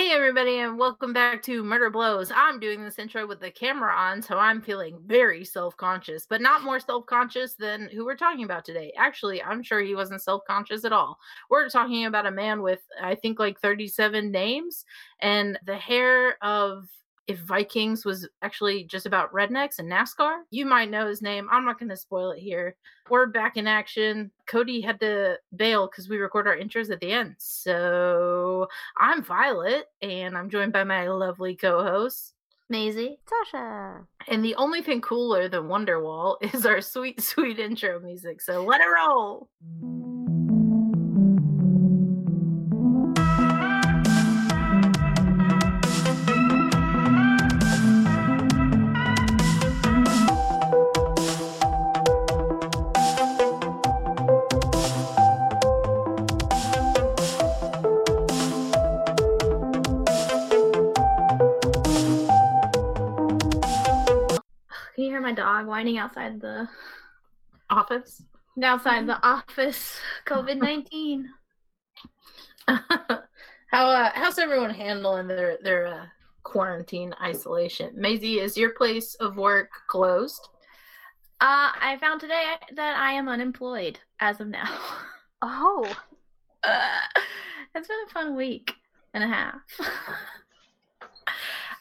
Hey everybody, and welcome back to Murder Blows. I'm doing this intro with the camera on, so I'm feeling very self-conscious, but not more self-conscious than who we're talking about today. Actually, I'm sure he wasn't self-conscious at all. We're talking about a man with, I think, like 37 names, and the hair of if Vikings was actually just about rednecks and NASCAR. You might know his name. I'm not going to spoil it here. We're back in action. Cody had to bail because we record our intros at the end. So I'm Violet, and I'm joined by my lovely co-host, Maisie. Tasha. And the only thing cooler than Wonderwall is our sweet, sweet intro music. So let it roll. My dog whining outside the office. Outside the office. COVID-19. How's everyone handling their quarantine isolation? Maisie, is your place of work closed? I found today that I am unemployed as of now. Oh, it's been a fun week and a half.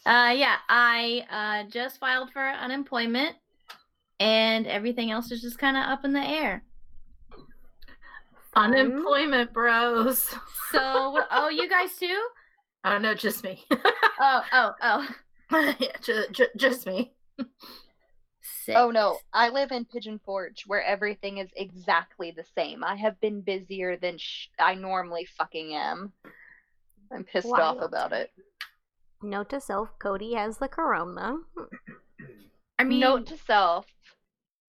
I just filed for unemployment, and everything else is just kind of up in the air. Unemployment bros. So, oh, you guys too? I don't know, just me. Oh. Yeah, just me. Six. Oh, no, I live in Pigeon Forge, where everything is exactly the same. I have been busier than I normally fucking am. I'm pissed off about it. Note to self, Cody has the corona. I mean, note to self,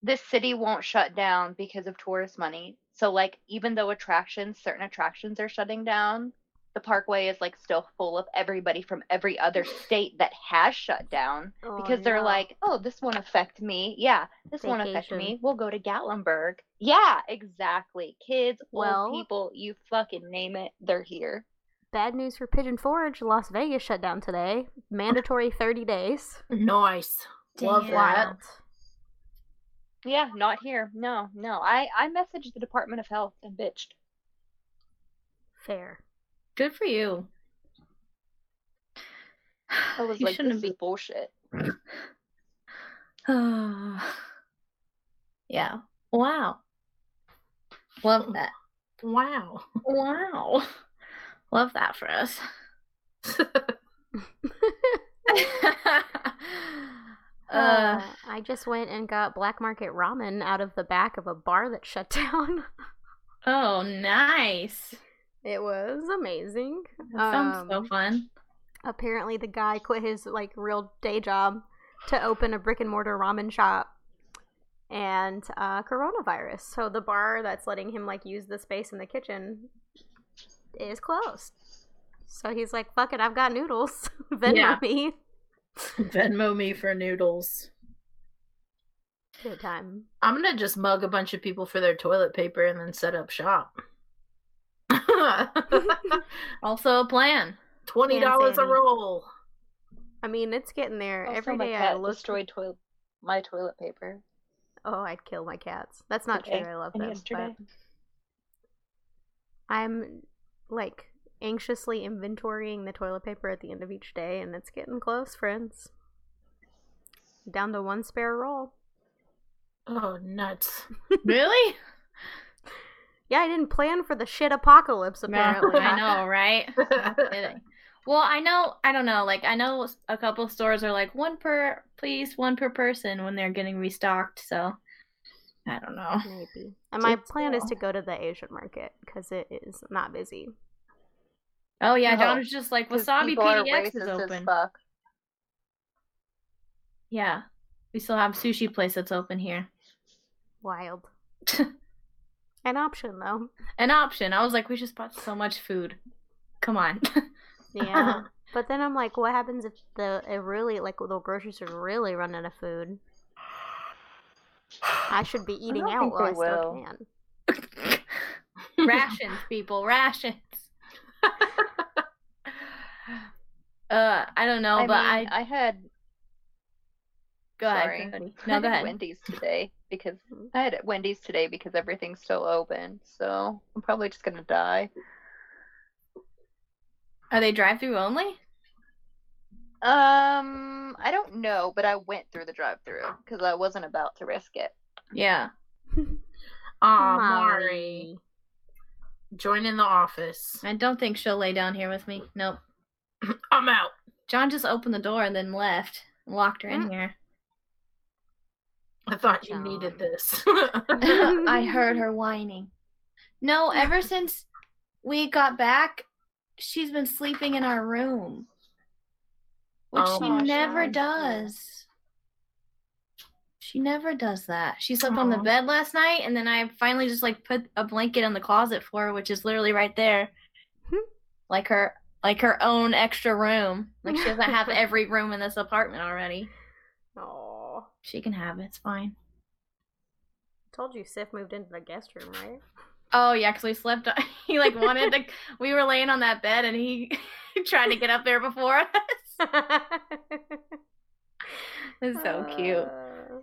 this city won't shut down because of tourist money. So, like, even though certain attractions are shutting down, the parkway is, like, still full of everybody from every other state that has shut down. Because they're like, oh, this won't affect me. Yeah, this won't affect me. We'll go to Gatlinburg. Yeah, exactly. Kids, old people, you fucking name it, they're here. Bad news for Pigeon Forge. Las Vegas shut down today. Mandatory 30 days. Nice. Damn. Love that. Yeah, not here. No. I messaged the Department of Health and bitched. Fair. Good for you. I was like, this is bullshit. Yeah. Wow. Love that. Wow. Love that for us. I just went and got black market ramen out of the back of a bar that shut down. Oh, nice. It was amazing. That sounds so fun. Apparently the guy quit his real day job to open a brick and mortar ramen shop. And coronavirus. So the bar that's letting him use the space in the kitchen is closed. So he's like, fuck it, I've got noodles. Venmo me for noodles. Good time. I'm gonna just mug a bunch of people for their toilet paper and then set up shop. Also a plan. $20 a roll. I mean, it's getting there. Also, every day I destroyed my toilet paper. Oh, I'd kill my cats. That's not true. I love them. But I'm anxiously inventorying the toilet paper at the end of each day, and it's getting close, friends. Down to one spare roll. Oh, nuts. Really? Yeah, I didn't plan for the shit apocalypse, apparently. No, I know, right? Well, I know a couple stores are like, one per person when they're getting restocked, so I don't know. Maybe. And my plan is to go to the Asian market, because it is not busy. Oh, yeah, John was just like, Wasabi PDX is open. Yeah, we still have sushi place that's open here. Wild. An option, though. An option. I was like, we just bought so much food. Come on. Yeah, but then I'm like, what happens if the grocery store really run out of food? I should be eating out while I still can. Rations, people, rations. I don't know, I had. Go ahead, Cody. No, go ahead. I had Wendy's today because everything's still open, so I'm probably just gonna die. Are they drive-through only? I don't know, but I went through the drive-through because I wasn't about to risk it. Yeah. Aw, Mari. Join in the office. I don't think she'll lay down here with me. Nope. I'm out. John just opened the door and then left and locked her in here. I thought you needed this. I heard her whining. No, ever since we got back, she's been sleeping in our room. Which she never does. She never does that. She slept on the bed last night, and then I finally just, put a blanket on the closet floor, which is literally right there. Like her own extra room. She doesn't have every room in this apartment already. Aww. She can have it. It's fine. I told you Sif moved into the guest room, right? Oh, yeah, because we slept on... He, wanted to... We were laying on that bed, and he tried to get up there before us. It's so cute.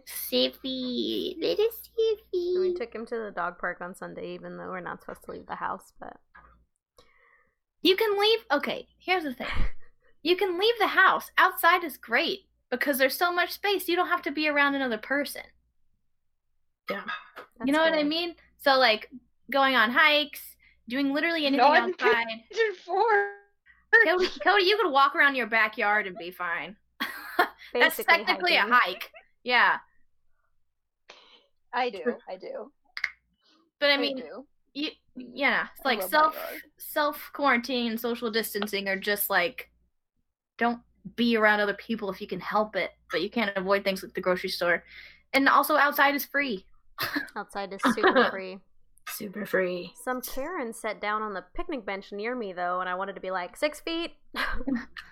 Siffy. Little Siffy. We took him to the dog park on Sunday, even though we're not supposed to leave the house, but... You can leave... Okay, here's the thing. You can leave the house. Outside is great, because there's so much space. You don't have to be around another person. Yeah. You know what I mean? So, going on hikes, doing literally anything outside. Cody, you could walk around your backyard and be fine. That's technically a hike. Yeah. I do. But I mean, it's self quarantine and social distancing are just don't be around other people if you can help it, but you can't avoid things like the grocery store. And also outside is free. Outside is super free. Super free. Some Karen sat down on the picnic bench near me, though, and I wanted to be 6 feet.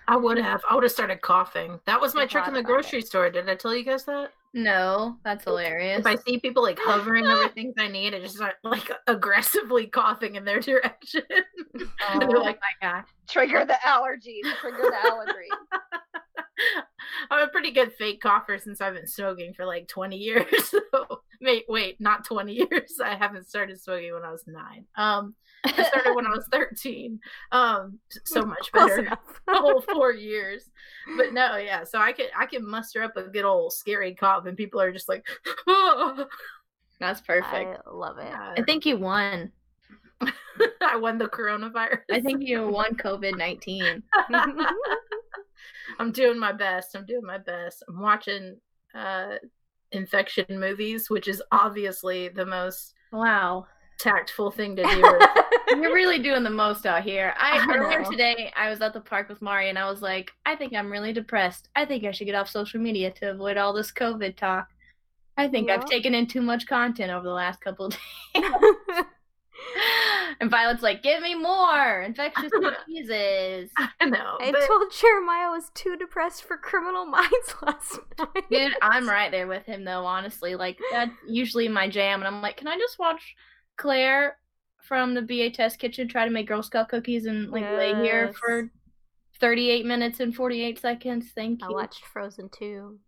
I would have started coughing. That was my trick in the grocery store. Did I tell you guys that? No, that's hilarious. If I see people hovering over things I need, I just start aggressively coughing in their direction. Oh, my God. Trigger the allergy. I'm a pretty good fake cougher since I've been smoking for 20 years. So, wait, not 20 years. I haven't started smoking when I was 9. I started when I was 13. So much better. The whole 4 years. But no, yeah. So I can muster up a good old scary cough, and people are just like, oh. That's perfect. I love it. I think you won. I won the coronavirus. I think you won COVID-19. I'm doing my best. I'm watching infection movies, which is obviously the most tactful thing to do. You're really doing the most out here. Earlier today, I was at the park with Mari, and I was like, I think I'm really depressed. I think I should get off social media to avoid all this COVID talk. I think I've taken in too much content over the last couple of days. And Violet's like, give me more infectious diseases. I know. I told Jeremiah I was too depressed for Criminal Minds last night. Dude, I'm right there with him, though, honestly. That's usually my jam. And I'm like, can I just watch Claire from the BHS kitchen try to make Girl Scout cookies and lay here for 38 minutes and 48 seconds? Thank you. I watched Frozen 2.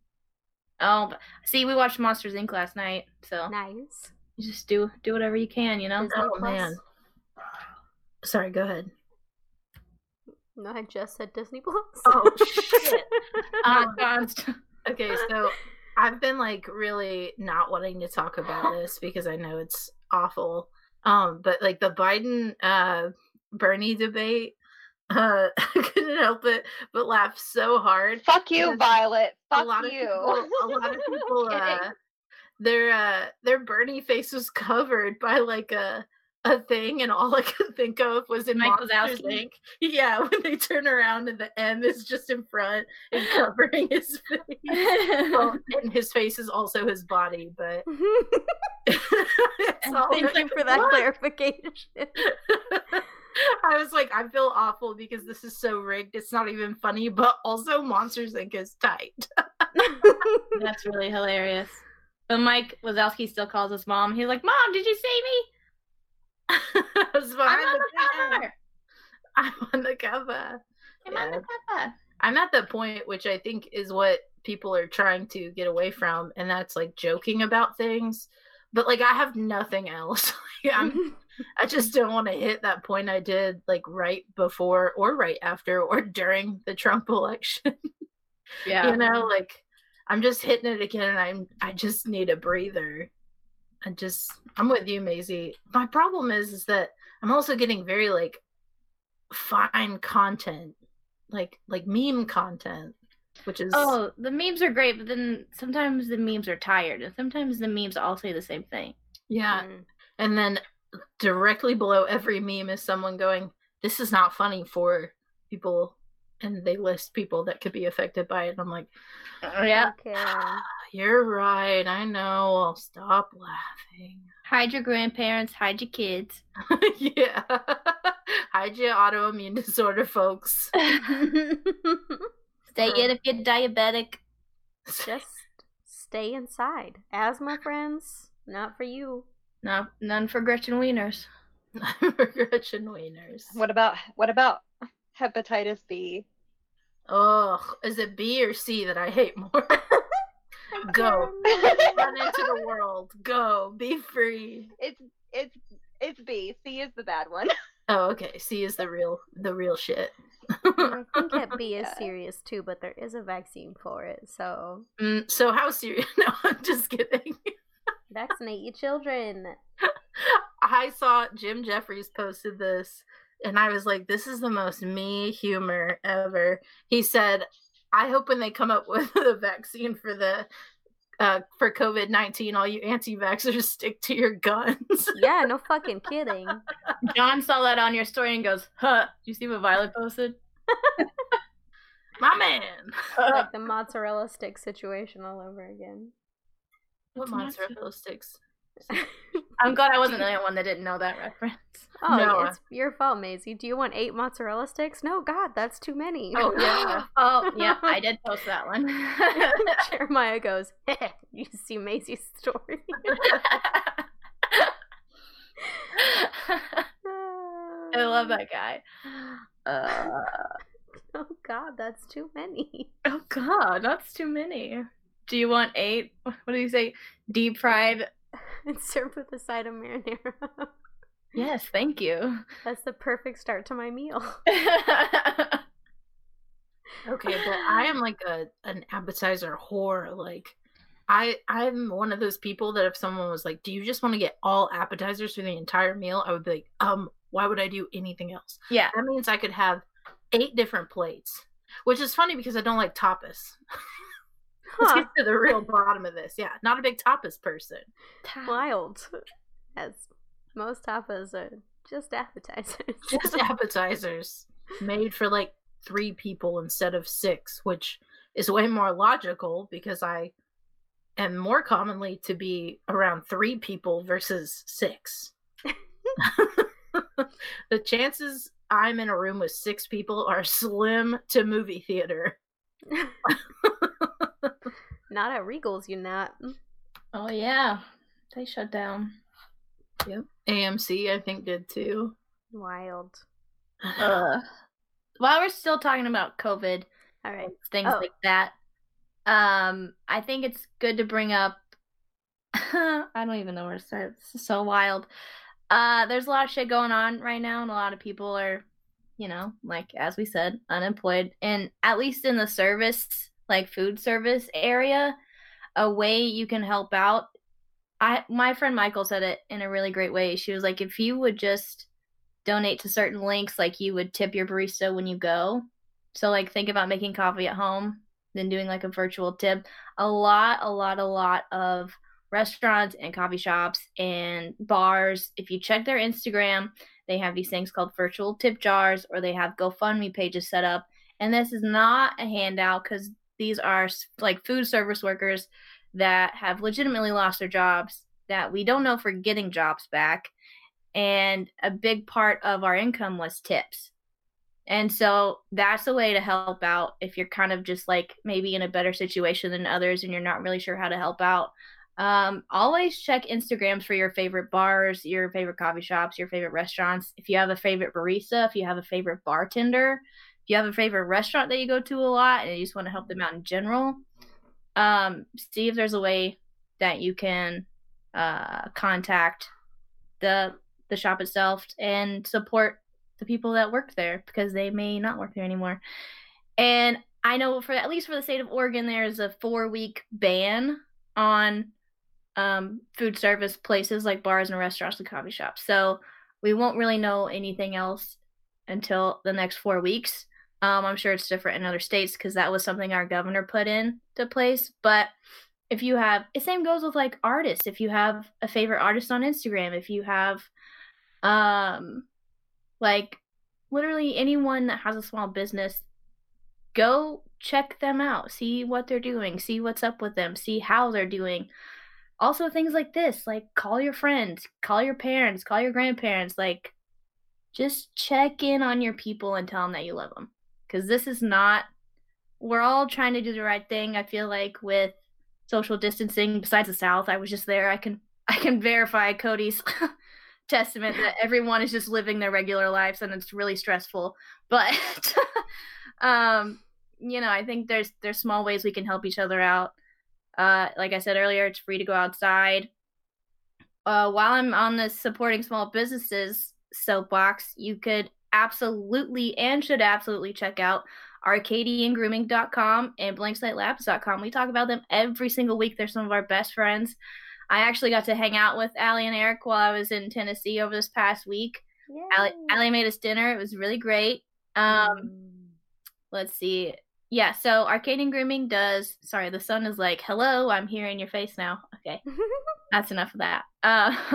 Oh, see, we watched Monsters, Inc. last night. So nice. You just do whatever you can, you know? Oh, man. Sorry, go ahead. No, I just said Disney Plus. Oh, shit. Okay, so I've been, really not wanting to talk about this because I know it's awful. But, the Biden Bernie debate, I couldn't help it but laugh so hard. Fuck you, Violet. Fuck you. A lot of people... Their Bernie face was covered by a thing, and all I could think of was in Monsters Inc. Yeah, when they turn around and the M is just in front and covering his face. Well, and his face is also his body, but thank you for that clarification. I was I feel awful because this is so rigged. It's not even funny, but also Monsters Inc. is tight. That's really hilarious. But Mike Wazowski still calls his mom. He's like, Mom, did you see me? I was behind the cover. I'm on the cover. I'm on the cover. I'm at that point, which I think is what people are trying to get away from, and that's like joking about things. But like, I have nothing else. I just don't want to hit that point I did like right before or right after or during the Trump election. Yeah, you know, like I'm just hitting it again, and I just need a breather. I'm with you, Maisie. My problem is that I'm also getting very like fine content, like meme content, which is the memes are great, but then sometimes the memes are tired, and sometimes the memes all say the same thing. Yeah, and then directly below every meme is someone going, "This is not funny for people," and they list people that could be affected by it. And I'm like, "Yeah, okay. You're right. I know. I'll stop laughing. Hide your grandparents. Hide your kids. Yeah, hide your autoimmune disorder, folks." Stay in if you're diabetic. Just stay inside. Asthma, friends, not for you. No, none for Gretchen Wieners. None for Gretchen Wieners. What about hepatitis B? Oh, is it B or C that I hate more? Go. Run into the world. Go. Be free. It's B. C is the bad one. Oh, okay. C is the real shit. I think Hep B is serious too, but there is a vaccine for it. So, so how serious? No, I'm just kidding. Vaccinate your children. I saw Jim Jeffries posted this, and I was like, "This is the most me humor ever." He said, "I hope when they come up with a vaccine for the for COVID-19, all you anti-vaxxers stick to your guns." Yeah, no fucking kidding. John saw that on your story and goes, "Huh? Do you see what Violet posted?" My man. Like the mozzarella stick situation all over again. What mozzarella sticks? I'm glad I wasn't the only one that didn't know that reference. Oh, no. It's your fault, Maisie. Do you want 8 mozzarella sticks? No, God, that's too many. Oh, yeah. Oh, yeah, I did post that one. Jeremiah goes, "Hey, you see Maisie's story?" I love that guy. Oh, God, that's too many. Oh, God, that's too many. Do you want 8? What do you say? Deep fried and served with a side of marinara. Yes, thank you. That's the perfect start to my meal. Okay, but I am like an appetizer whore. Like I'm one of those people that if someone was like, "Do you just want to get all appetizers for the entire meal?" I would be like, why would I do anything else? Yeah. That means I could have 8 different plates. Which is funny because I don't like tapas. Let's get to the real bottom of this. Yeah, not a big tapas person. Wild. As most tapas are just appetizers. Just appetizers. Made for like 3 people instead of 6, which is way more logical because I am more commonly to be around 3 people versus 6. The chances I'm in a room with 6 people are slim to movie theater. Not at Regal's, you're not. Oh, yeah. They shut down. Yep. AMC, I think, did too. Wild. While we're still talking about COVID, all right, things like that, I think it's good to bring up, I don't even know where to start. This is so wild. There's a lot of shit going on right now, and a lot of people are, you know, like, as we said, unemployed. And at least in the service, like food service area, a way you can help out. My friend Michael said it in a really great way. She was like, if you would just donate to certain links, like you would tip your barista when you go. So like think about making coffee at home, then doing like a virtual tip. A lot of restaurants and coffee shops and bars, if you check their Instagram, they have these things called virtual tip jars, or they have GoFundMe pages set up. And this is not a handout because these are like food service workers that have legitimately lost their jobs that we don't know if we're getting jobs back. And a big part of our income was tips. And so that's a way to help out if you're kind of just like maybe in a better situation than others and you're not really sure how to help out. Always check Instagrams for your favorite bars, your favorite coffee shops, your favorite restaurants. If you have a favorite barista, if you have a favorite bartender, you have a favorite restaurant that you go to a lot and you just want to help them out in general, see if there's a way that you can contact the shop itself and support the people that work there, because they may not work there anymore. And I know for at least for the state of Oregon, there's a 4-week ban on food service places like bars and restaurants and coffee shops. So we won't really know anything else until the next 4 weeks. I'm sure it's different in other states because that was something our governor put in to place. But if you have, the same goes with like artists. If you have a favorite artist on Instagram, if you have like literally anyone that has a small business, go check them out, see what they're doing, see what's up with them, see how they're doing. Also things like this, like call your friends, call your parents, call your grandparents, like just check in on your people and tell them that you love them. Because this is not, we're all trying to do the right thing. I feel like with social distancing, besides the South, I was just there. I can verify Cody's testament that everyone is just living their regular lives and it's really stressful. But, you know, I think there's small ways we can help each other out. Like I said earlier, it's free to go outside. While I'm on the supporting small businesses soapbox, you could absolutely and should absolutely check out arcadiangrooming.com and blankslatelabs.com. We talk about them every single week. They're some of our best friends. I actually got to hang out with Allie and Eric while I was in Tennessee over this past week. Allie made us dinner. It was really great. Let's see. Yeah, so Arcadian Grooming does... Sorry, the sun is like, hello, I'm here in your face now. Okay, that's enough of that.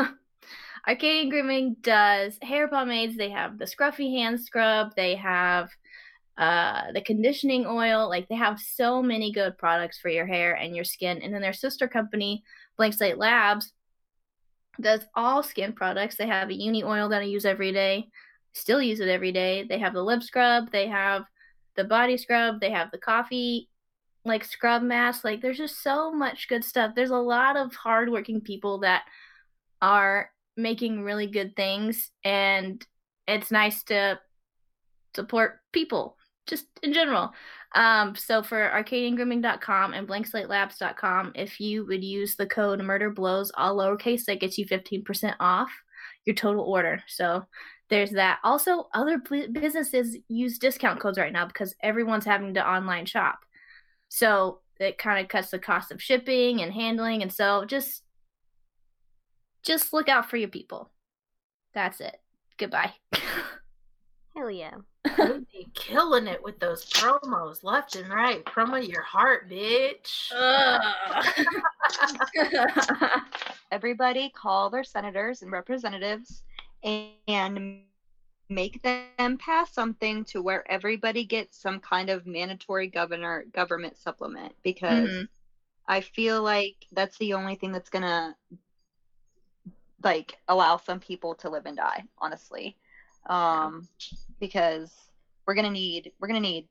Arcadian Grooming does hair pomades. They have the scruffy hand scrub. They have the conditioning oil. Like, they have so many good products for your hair and your skin. And then their sister company, Blank Slate Labs, does all skin products. They have a uni oil that I use every day. Still use it every day. They have the lip scrub. They have the body scrub, they have the coffee, like, scrub mask. Like, there's just so much good stuff. There's a lot of hardworking people that are making really good things, and it's nice to support people, just in general. So for arcadiangrooming.com and blankslatelabs.com, if you would use the code MurderBlows, all lowercase, that gets you 15% off your total order. So there's that. Also, other businesses use discount codes right now because everyone's having to online shop. So it kind of cuts the cost of shipping and handling. And so just look out for your people. That's it. Goodbye. Hell yeah. We'd be killing it with those promos left and right. Promo your heart, bitch. Everybody call their senators and representatives and make them pass something to where everybody gets some kind of mandatory government supplement, because I feel like that's the only thing that's going to, like, allow some people to live and die, honestly, because we're going to need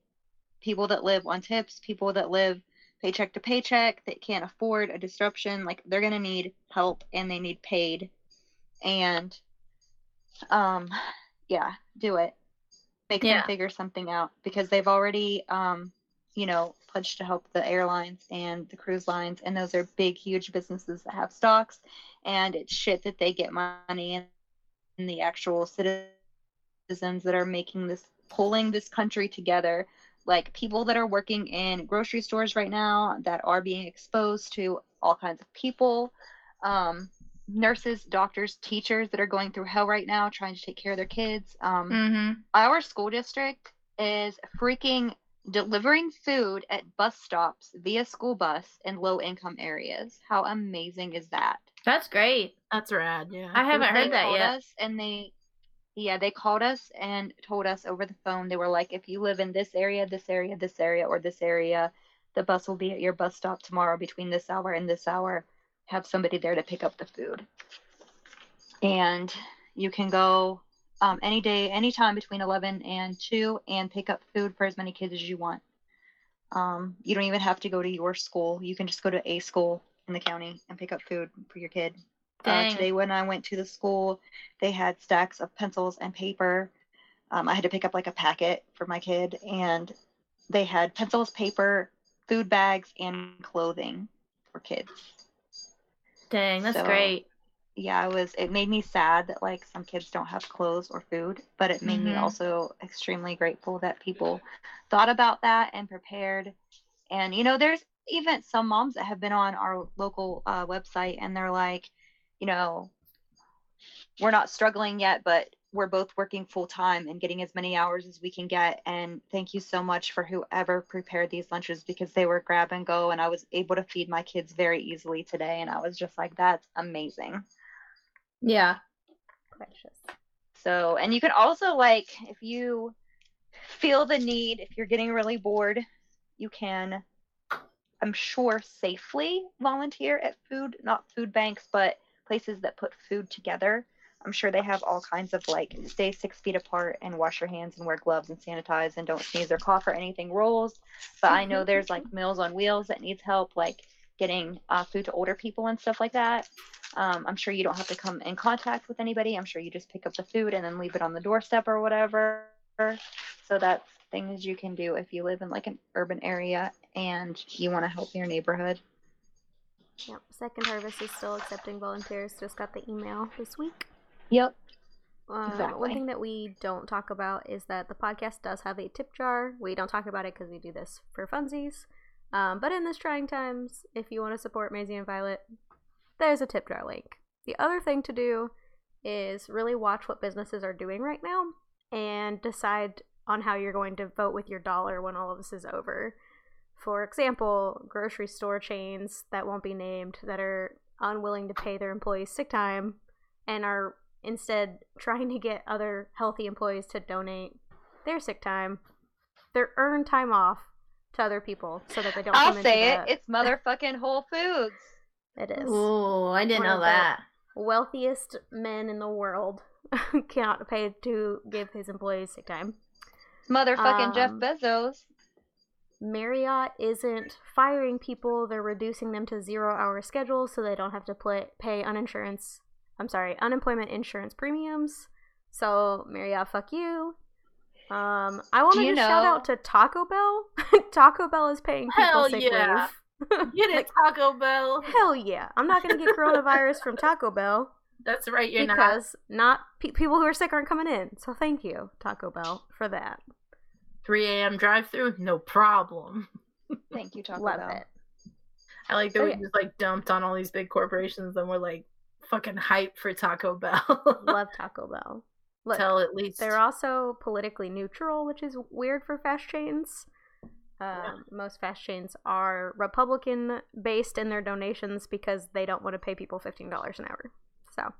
people that live on tips, people that live paycheck to paycheck, that can't afford a disruption. Like, they're going to need help and they need paid. And yeah, do it. Make them figure something out, because they've already, you know, pledged to help the airlines and the cruise lines, and those are big, huge businesses that have stocks, and it's shit that they get money and the actual citizens that are making this, pulling this country together, like people that are working in grocery stores right now that are being exposed to all kinds of people, nurses, doctors, teachers that are going through hell right now trying to take care of their kids. Our school district is freaking delivering food at bus stops via school bus in low-income areas. How amazing is that? That's great. That's rad. Yeah, I haven't heard that yet. They called us and told us over the phone. They were like, if you live in this area, this area, this area, or this area, the bus will be at your bus stop tomorrow between this hour and this hour. Have somebody there to pick up the food, and you can go any day, anytime between 11 and 2 and pick up food for as many kids as you want. You don't even have to go to your school. You can just go to a school in the county and pick up food for your kid. Today when I went to the school, they had stacks of pencils and paper I had to pick up like a packet for my kid, and they had pencils, paper, food bags, and clothing for kids. Dang, that's great. Yeah, it made me sad that like some kids don't have clothes or food, but it made me also extremely grateful that people thought about that and prepared. And, you know, there's even some moms that have been on our local website, and they're like, you know, we're not struggling yet, but we're both working full time and getting as many hours as we can get. And thank you so much for whoever prepared these lunches, because they were grab and go, and I was able to feed my kids very easily today. And I was just like, that's amazing. Yeah. Precious. So, and you can also, like, if you feel the need, if you're getting really bored, you can, I'm sure, safely volunteer at not food banks, but places that put food together. I'm sure they have all kinds of, like, stay 6 feet apart and wash your hands and wear gloves and sanitize and don't sneeze or cough or anything rules. But I know there's, like, Meals on Wheels that needs help, like, getting food to older people and stuff like that. I'm sure you don't have to come in contact with anybody. I'm sure you just pick up the food and then leave it on the doorstep or whatever. So that's things you can do if you live in, like, an urban area and you want to help your neighborhood. Yep. Second Harvest is still accepting volunteers. Just got the email this week. Yep. Exactly. One thing that we don't talk about is that the podcast does have a tip jar. We don't talk about it because we do this for funsies. But in this trying times, if you want to support Maisie and Violet, there's a tip jar link. The other thing to do is really watch what businesses are doing right now and decide on how you're going to vote with your dollar when all of this is over. For example, grocery store chains that won't be named that are unwilling to pay their employees sick time and are instead trying to get other healthy employees to donate their sick time, their earned time off, to other people so that they don't it's motherfucking Whole Foods. It is. Ooh, I didn't know that. Wealthiest men in the world cannot pay to give his employees sick time. Motherfucking Jeff Bezos. Marriott isn't firing people. They're reducing them to 0-hour schedules so they don't have to pay unemployment insurance premiums. So, Marriott, fuck you. I want to shout out to Taco Bell. Taco Bell is paying people sick leave. Get it, Taco Bell. Hell yeah. I'm not going to get coronavirus from Taco Bell. That's right, you're not. Because people who are sick aren't coming in. So thank you, Taco Bell, for that. 3 a.m. drive-thru? No problem. Thank you, Taco Bell. It. I like that we just, like, dumped on all these big corporations and we're, like, fucking hype for Taco Bell. Love Taco Bell. Look, at least they're also politically neutral, which is weird for fast chains. Most fast chains are Republican based in their donations because they don't want to pay people $15 an hour. So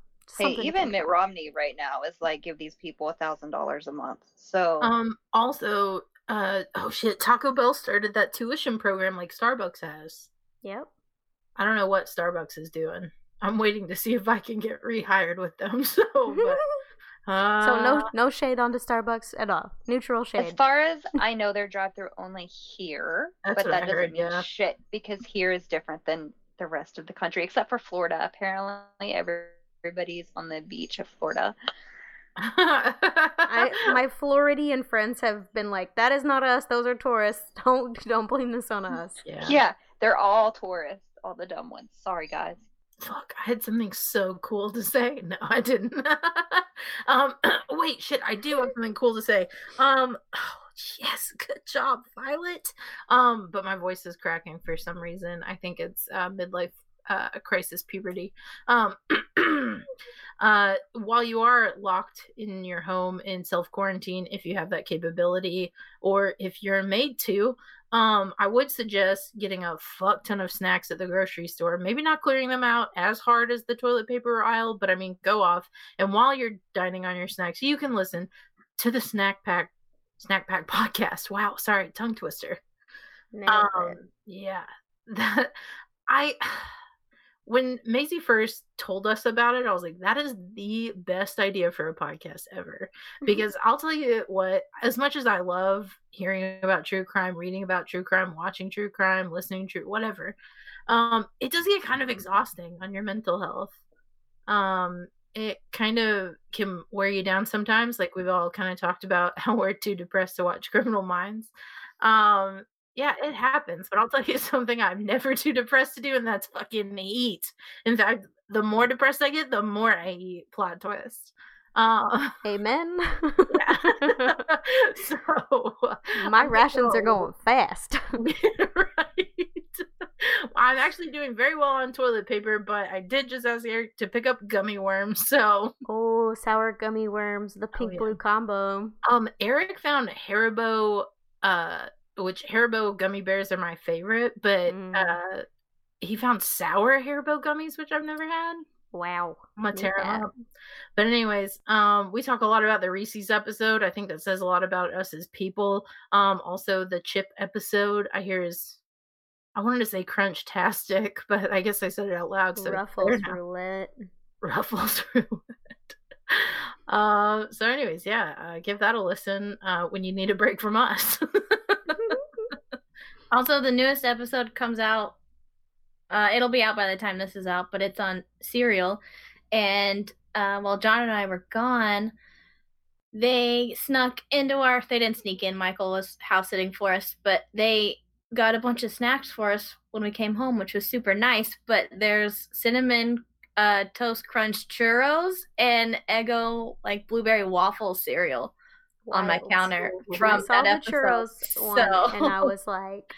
even Mitt Romney right now is like, give these people $1,000 a month. So also Taco Bell started that tuition program like Starbucks has. Yep. I don't know what Starbucks is doing. I'm waiting to see if I can get rehired with them. So, so no shade onto Starbucks at all. Neutral shade. As far as I know, they're drive-through only here, but that doesn't mean shit because here is different than the rest of the country, except for Florida. Apparently, everybody's on the beach of Florida. My Floridian friends have been like, "That is not us. Those are tourists. Don't blame this on us." Yeah, they're all tourists. All the dumb ones. Sorry, guys. Fuck, I had something so cool to say. No, I didn't. I do have something cool to say. Yes, good job, Violet. But my voice is cracking for some reason. I think it's midlife crisis puberty. While you are locked in your home in self-quarantine, if you have that capability, or if you're made to, I would suggest getting a fuck ton of snacks at the grocery store. Maybe not clearing them out as hard as the toilet paper aisle, but I mean, go off. And while you're dining on your snacks, you can listen to the Snack Pack podcast. Wow, sorry, tongue twister. When Maisie first told us about it, I was like, that is the best idea for a podcast ever. Because I'll tell you what, as much as I love hearing about true crime, reading about true crime, watching true crime, listening to whatever, it does get kind of exhausting on your mental health. it kind of can wear you down sometimes. Like we've all kind of talked about how we're too depressed to watch Criminal Minds. Yeah, it happens, but I'll tell you something I'm never too depressed to do, and that's fucking eat. In fact, the more depressed I get, the more I eat. Plot twist. Amen. Yeah. So my rations are going fast. Right. I'm actually doing very well on toilet paper, but I did just ask Eric to pick up gummy worms. So sour gummy worms, the pink blue combo. Eric found Haribo, which Haribo gummy bears are my favorite, but he found sour Haribo gummies, which I've never had. Wow. I'm gonna tear them up. But anyways, we talk a lot about the Reese's episode. I think that says a lot about us as people. Also the chip episode I hear is, I wanted to say crunch-tastic, but I guess I said it out loud. So Ruffles roulette. So anyways, give that a listen when you need a break from us. Also, the newest episode comes out. It'll be out by the time this is out, but it's on Serial. And while John and I were gone, they snuck into our... They didn't sneak in. Michael was house-sitting for us, but they... got a bunch of snacks for us when we came home, which was super nice, but there's cinnamon toast crunch churros and Eggo like blueberry waffle cereal on my counter from that episode. Churros one, and I was like,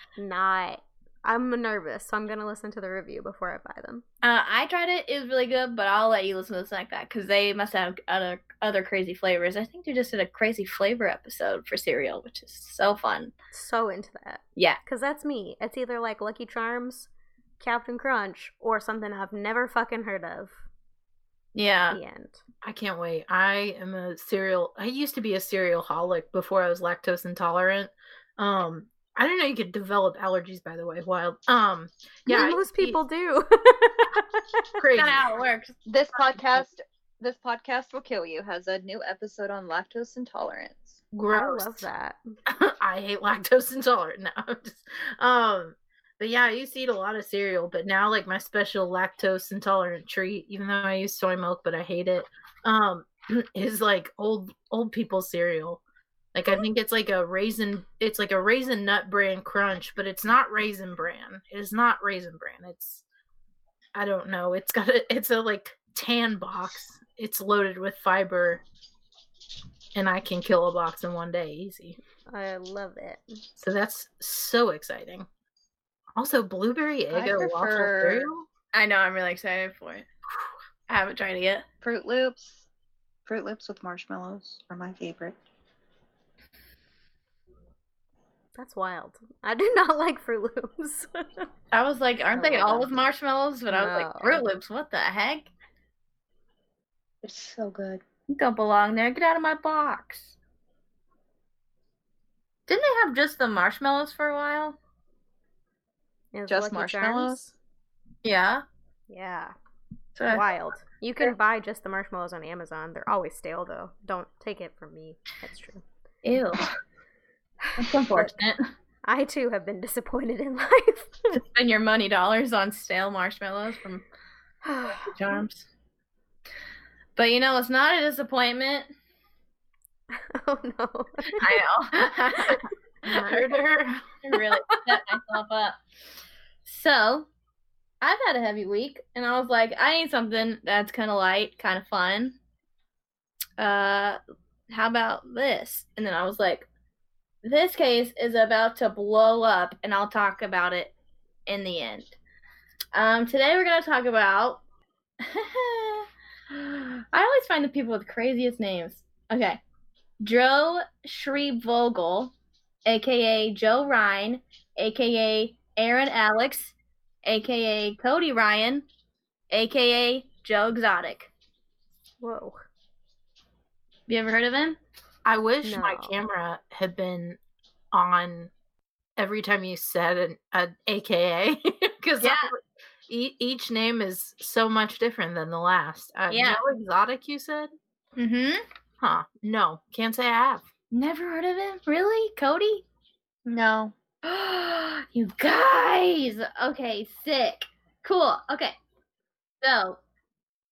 I'm nervous, so I'm going to listen to the review before I buy them. I tried it. It was really good, but I'll let you listen to the snack back because they must have other crazy flavors. I think they just did a crazy flavor episode for cereal, which is so fun. So into that. Yeah. Because that's me. It's either like Lucky Charms, Captain Crunch, or something I've never fucking heard of. Yeah. The end. I can't wait. I used to be a cereal-holic before I was lactose intolerant. I didn't know you could develop allergies, by the way. Wild. Most people do. Crazy. That's how it works. This podcast will kill you has a new episode on lactose intolerance. Gross. I love that. I hate lactose intolerant now. But yeah, I used to eat a lot of cereal, but now like my special lactose intolerant treat, even though I use soy milk, but I hate it, is like old people cereal. Like I think it's like a Raisin Nut Bran crunch, but it's not Raisin Bran. It is not Raisin Bran. It's, I don't know. It's a like tan box. It's loaded with fiber, and I can kill a box in one day, easy. I love it. So that's so exciting. Also, blueberry Eggo waffle cereal. I know. I'm really excited for it. I haven't tried it yet. Fruit Loops. Fruit Loops with marshmallows are my favorite. That's wild. I do not like Fruit Loops. I was like, aren't they all with marshmallows? But no. I was like, Fruit Loops, what the heck? It's so good. You don't belong there. Get out of my box. Didn't they have just the marshmallows for a while? Just marshmallows? Yeah. Yeah. So wild. You can buy just the marshmallows on Amazon. They're always stale, though. Don't take it from me. That's true. Ew. That's unfortunate. I too have been disappointed in life. Spend your money dollars on stale marshmallows from Charms. But you know, it's not a disappointment. Oh no. I know. Murder. I really set myself up. So, I've had a heavy week, and I was like, I need something that's kind of light, kind of fun. How about this? And then I was like, this case is about to blow up, and I'll talk about it in the end. Today we're going to talk about... I always find the people with the craziest names. Okay. Joe Schreibvogel, a.k.a. Joe Ryan, a.k.a. Aaron Alex, a.k.a. Cody Ryan, a.k.a. Joe Exotic. Whoa. You ever heard of him? I wish my camera had been on every time you said an AKA, because each name is so much different than the last. Joe Exotic, you said? Mm-hmm. Huh. No. Can't say I have. Never heard of him? Really? Cody? No. You guys! Okay, sick. Cool. Okay. So,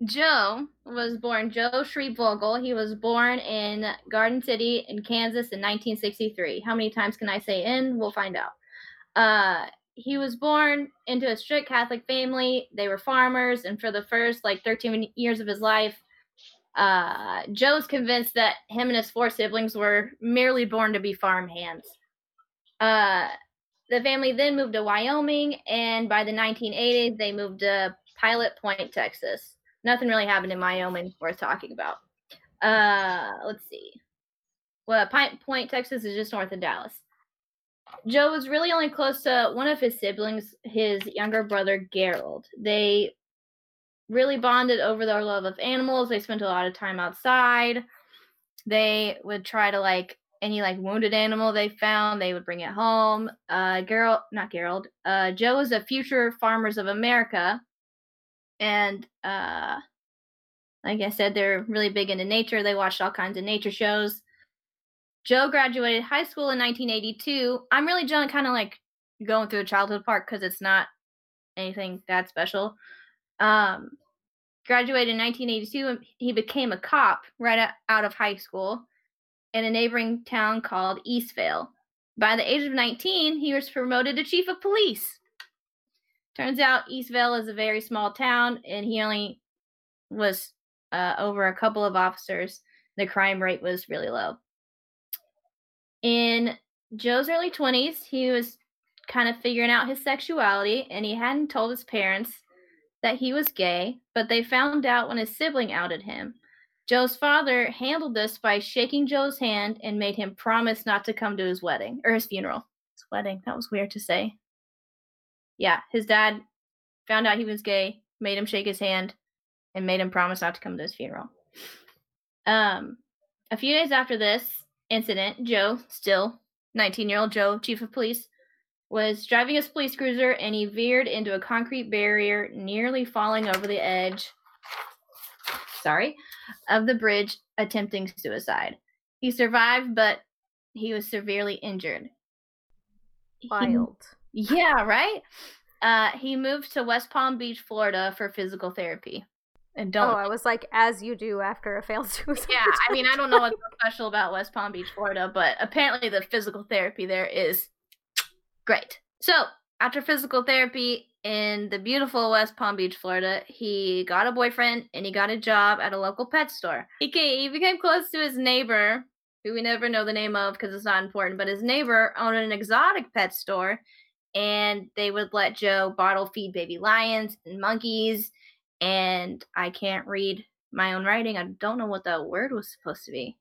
Joe was born Joe Schreevogel. He was born in Garden City in Kansas in 1963. How many times can I say in? We'll find out. He was born into a strict Catholic family. They were farmers, and for the first 13 years of his life, Joe's convinced that him and his 4 siblings were merely born to be farmhands. The family then moved to Wyoming, and by the 1980s, they moved to Pilot Point, Texas. Nothing really happened in Wyoming worth talking about. Let's see. Well, Pilot Point, Texas is just north of Dallas. Joe was really only close to one of his siblings, his younger brother, Gerald. They really bonded over their love of animals. They spent a lot of time outside. They would try to, any wounded animal they found, they would bring it home. Joe was a future Farmers of America. And like I said, they're really big into nature. They watched all kinds of nature shows. Joe graduated high school in 1982. I'm really kind of going through a childhood part because it's not anything that special. Graduated in 1982, and he became a cop right out of high school in a neighboring town called Eastvale. By the age of 19, he was promoted to chief of police. Turns out Eastvale is a very small town, and he only was over a couple of officers. The crime rate was really low. In Joe's early 20s, he was kind of figuring out his sexuality, and he hadn't told his parents that he was gay, but they found out when his sibling outed him. Joe's father handled this by shaking Joe's hand and made him promise not to come to his wedding, or his funeral. His wedding, that was weird to say. Yeah, his dad found out he was gay, made him shake his hand, and made him promise not to come to his funeral. A few days after this incident, Joe, still 19-year-old Joe, chief of police, was driving his police cruiser, and he veered into a concrete barrier, nearly falling over the edge of the bridge, attempting suicide. He survived, but he was severely injured. Wild. Yeah, right? He moved to West Palm Beach, Florida for physical therapy. And don't. Oh, I was like, as you do after a failed suicide. Yeah, I mean, I don't know what's so special about West Palm Beach, Florida, but apparently the physical therapy there is great. So, after physical therapy in the beautiful West Palm Beach, Florida, he got a boyfriend and he got a job at a local pet store. He became close to his neighbor, who we never know the name of because it's not important, but his neighbor owned an exotic pet store. And they would let Joe bottle feed baby lions and monkeys. And I can't read my own writing. I don't know what that word was supposed to be.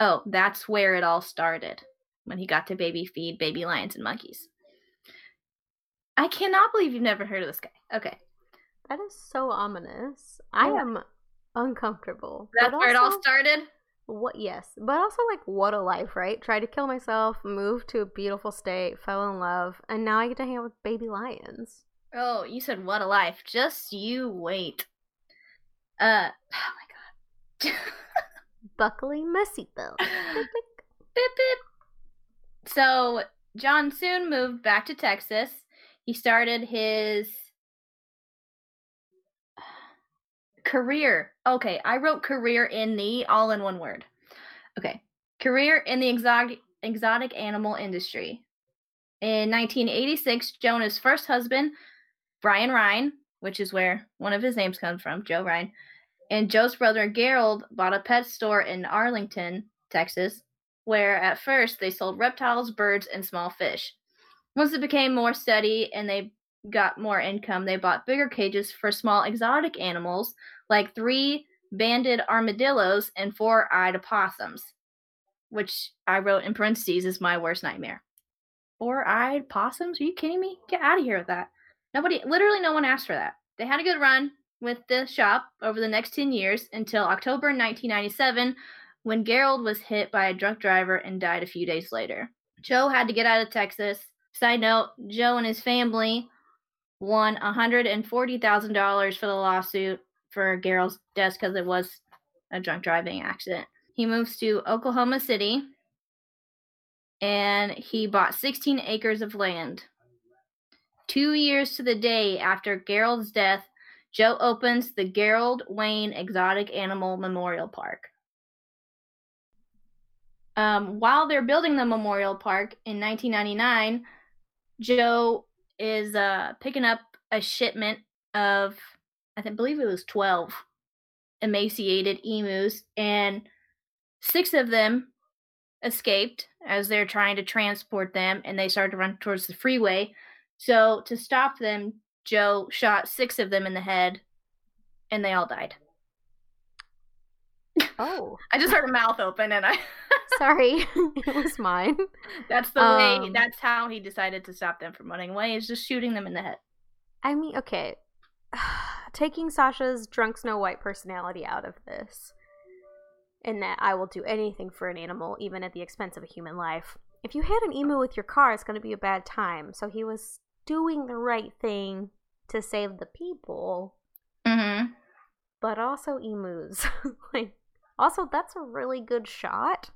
Oh, that's where it all started. When he got to baby feed baby lions and monkeys. I cannot believe you've never heard of this guy. Okay. That is so ominous. I am uncomfortable. That's where it all started? What? Yes. But also, what a life, right? Tried to kill myself, moved to a beautiful state, fell in love, and now I get to hang out with baby lions. Oh, you said what a life. Just you wait. Oh my god. Buckley messy though. So, John soon moved back to Texas. He started his career. Okay, I wrote career in the all in one word. Okay, career in the exotic animal industry. In 1986, Jonah's first husband, Brian Ryan, which is where one of his names comes from, Joe Ryan, and Joe's brother Gerald bought a pet store in Arlington, Texas, where at first they sold reptiles, birds, and small fish. Once it became more steady and they got more income, they bought bigger cages for small exotic animals like 3 banded armadillos and 4 eyed opossums, which I wrote in parentheses is my worst nightmare. 4 eyed possums? Are you kidding me? Get out of here with that. No one asked for that. They had a good run with the shop over the next 10 years until October 1997, when Gerald was hit by a drunk driver and died a few days later. Joe had to get out of Texas. Side note, Joe and his family won $140,000 for the lawsuit for Gerald's death because it was a drunk driving accident. He moves to Oklahoma City, and he bought 16 acres of land. 2 years to the day after Gerald's death, Joe opens the Gerald Wayne Exotic Animal Memorial Park. While they're building the memorial park in 1999, Joe is picking up a shipment of, I believe it was 12 emaciated emus, and 6 of them escaped as they're trying to transport them, and they start to run towards the freeway. So to stop them, Joe shot 6 of them in the head, and they all died. Oh. I just heard a mouth open, and I... Sorry, it was mine. That's the way, that's how he decided to stop them from running away, is just shooting them in the head. I mean, okay. Taking Sasha's drunk Snow White personality out of this, in that I will do anything for an animal, even at the expense of a human life. If you hit an emu with your car, it's going to be a bad time. So he was doing the right thing to save the people, mm-hmm. but also emus. Also, that's a really good shot.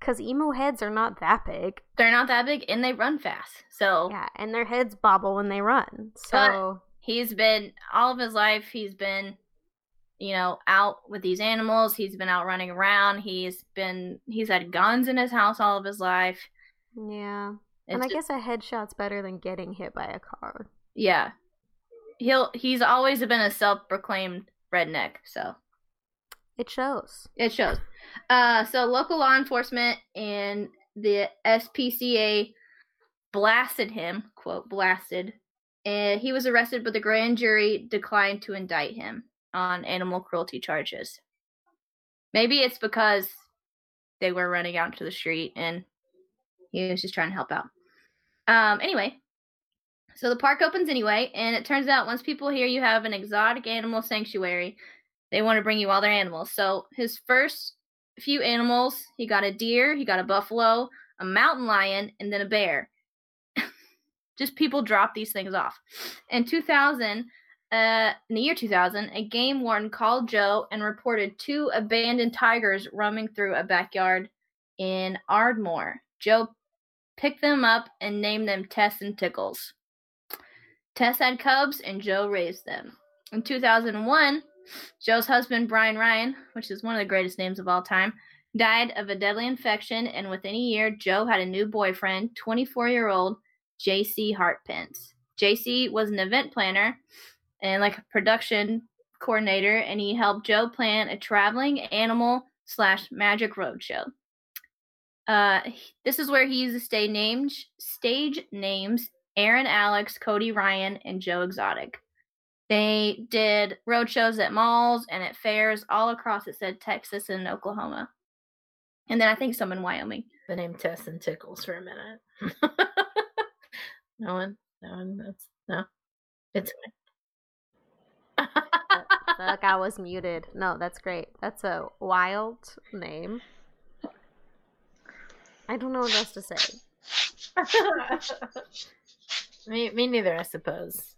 Because emu heads are not that big. They're not that big, and they run fast. So yeah, and their heads bobble when they run. So he's been, all of his life, he's been, you know, out with these animals. He's been out running around. He's had guns in his house all of his life. Yeah. And I guess a headshot's better than getting hit by a car. Yeah. He's always been a self-proclaimed redneck, so. It shows. So local law enforcement and the SPCA blasted him, quote, blasted. And he was arrested, but the grand jury declined to indict him on animal cruelty charges. Maybe it's because they were running out to the street and he was just trying to help out. Anyway, so the park opens anyway, and it turns out once people hear you have an exotic animal sanctuary, they want to bring you all their animals. So his first few animals, he got a deer, he got a buffalo, a mountain lion, and then a bear. Just people drop these things off. In the year 2000, a game warden called Joe and reported 2 abandoned tigers roaming through a backyard in Ardmore. Joe picked them up and named them Tess and Tickles. Tess had cubs, and Joe raised them. In 2001... Joe's husband, Brian Ryan, which is one of the greatest names of all time, died of a deadly infection, and within a year, Joe had a new boyfriend, 24-year-old J.C. Hartpence. J.C. was an event planner and like a production coordinator, and he helped Joe plan a traveling animal/magic road show. This is where he used the stage names Aaron Alex, Cody Ryan, and Joe Exotic. They did road shows at malls and at fairs all across, it said, Texas and Oklahoma. And then I think some in Wyoming. The name Tess and Tickles for a minute. No one, it's fine. Look, I was muted. No, that's great. That's a wild name. I don't know what else to say. me neither, I suppose.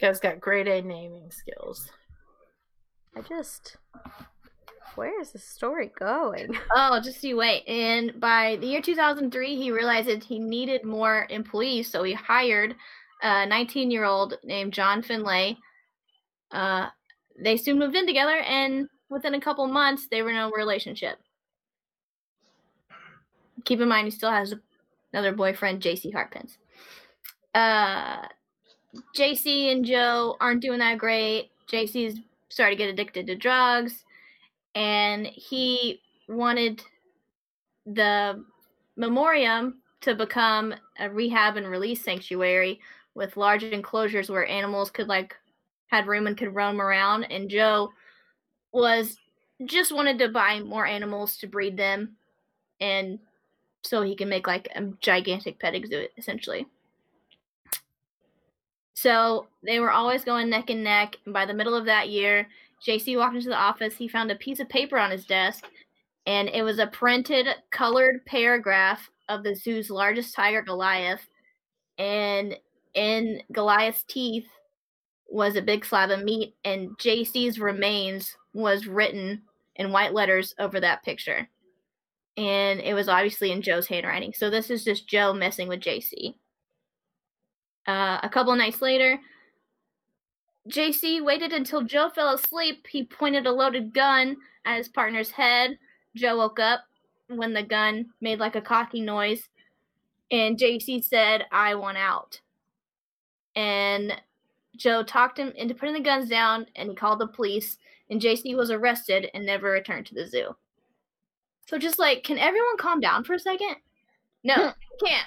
Guy's got grade A naming skills. Where is the story going? Oh, just you wait. And by the year 2003, he realized that he needed more employees, so he hired a 19-year-old named John Finlay. They soon moved in together, and within a couple months, they were in a relationship. Keep in mind, he still has another boyfriend, J.C. Hartpence. JC and Joe aren't doing that great. JC's started to get addicted to drugs, and he wanted the memoriam to become a rehab and release sanctuary with large enclosures where animals could had room and could roam around. And Joe wanted to buy more animals to breed them, and so he can make a gigantic pet exhibit, essentially. So they were always going neck and neck, and by the middle of that year, JC walked into the office. He found a piece of paper on his desk, and it was a printed, colored paragraph of the zoo's largest tiger, Goliath, and in Goliath's teeth was a big slab of meat, and JC's remains was written in white letters over that picture. And it was obviously in Joe's handwriting. So this is just Joe messing with JC. A couple of nights later, J.C. waited until Joe fell asleep. He pointed a loaded gun at his partner's head. Joe woke up when the gun made like a cocky noise, and J.C. said, "I want out." And Joe talked him into putting the guns down, and he called the police, and J.C. was arrested and never returned to the zoo. So just like, can everyone calm down for a second? No, can't.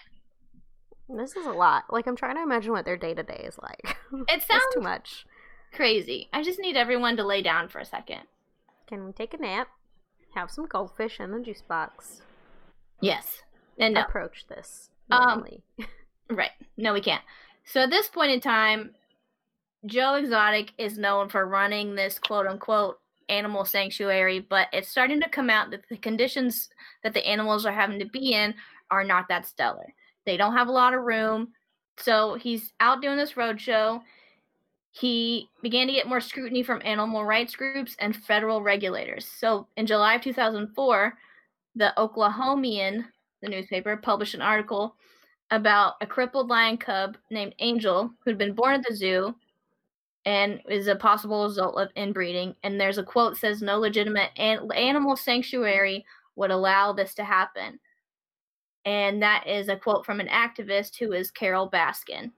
This is a lot. Like, I'm trying to imagine what their day-to-day is like. It sounds too much. Crazy. I just need everyone to lay down for a second. Can we take a nap? Have some goldfish in the juice box. Yes. And no. Approach this normally. Right. No, we can't. So at this point in time, Joe Exotic is known for running this quote-unquote animal sanctuary, but it's starting to come out that the conditions that the animals are having to be in are not that stellar. They don't have a lot of room. So he's out doing this roadshow. He began to get more scrutiny from animal rights groups and federal regulators. So in July of 2004, the Oklahomian, the newspaper, published an article about a crippled lion cub named Angel who'd been born at the zoo and is a possible result of inbreeding. And there's a quote that says, "No legitimate animal sanctuary would allow this to happen." And that is a quote from an activist who is Carole Baskin.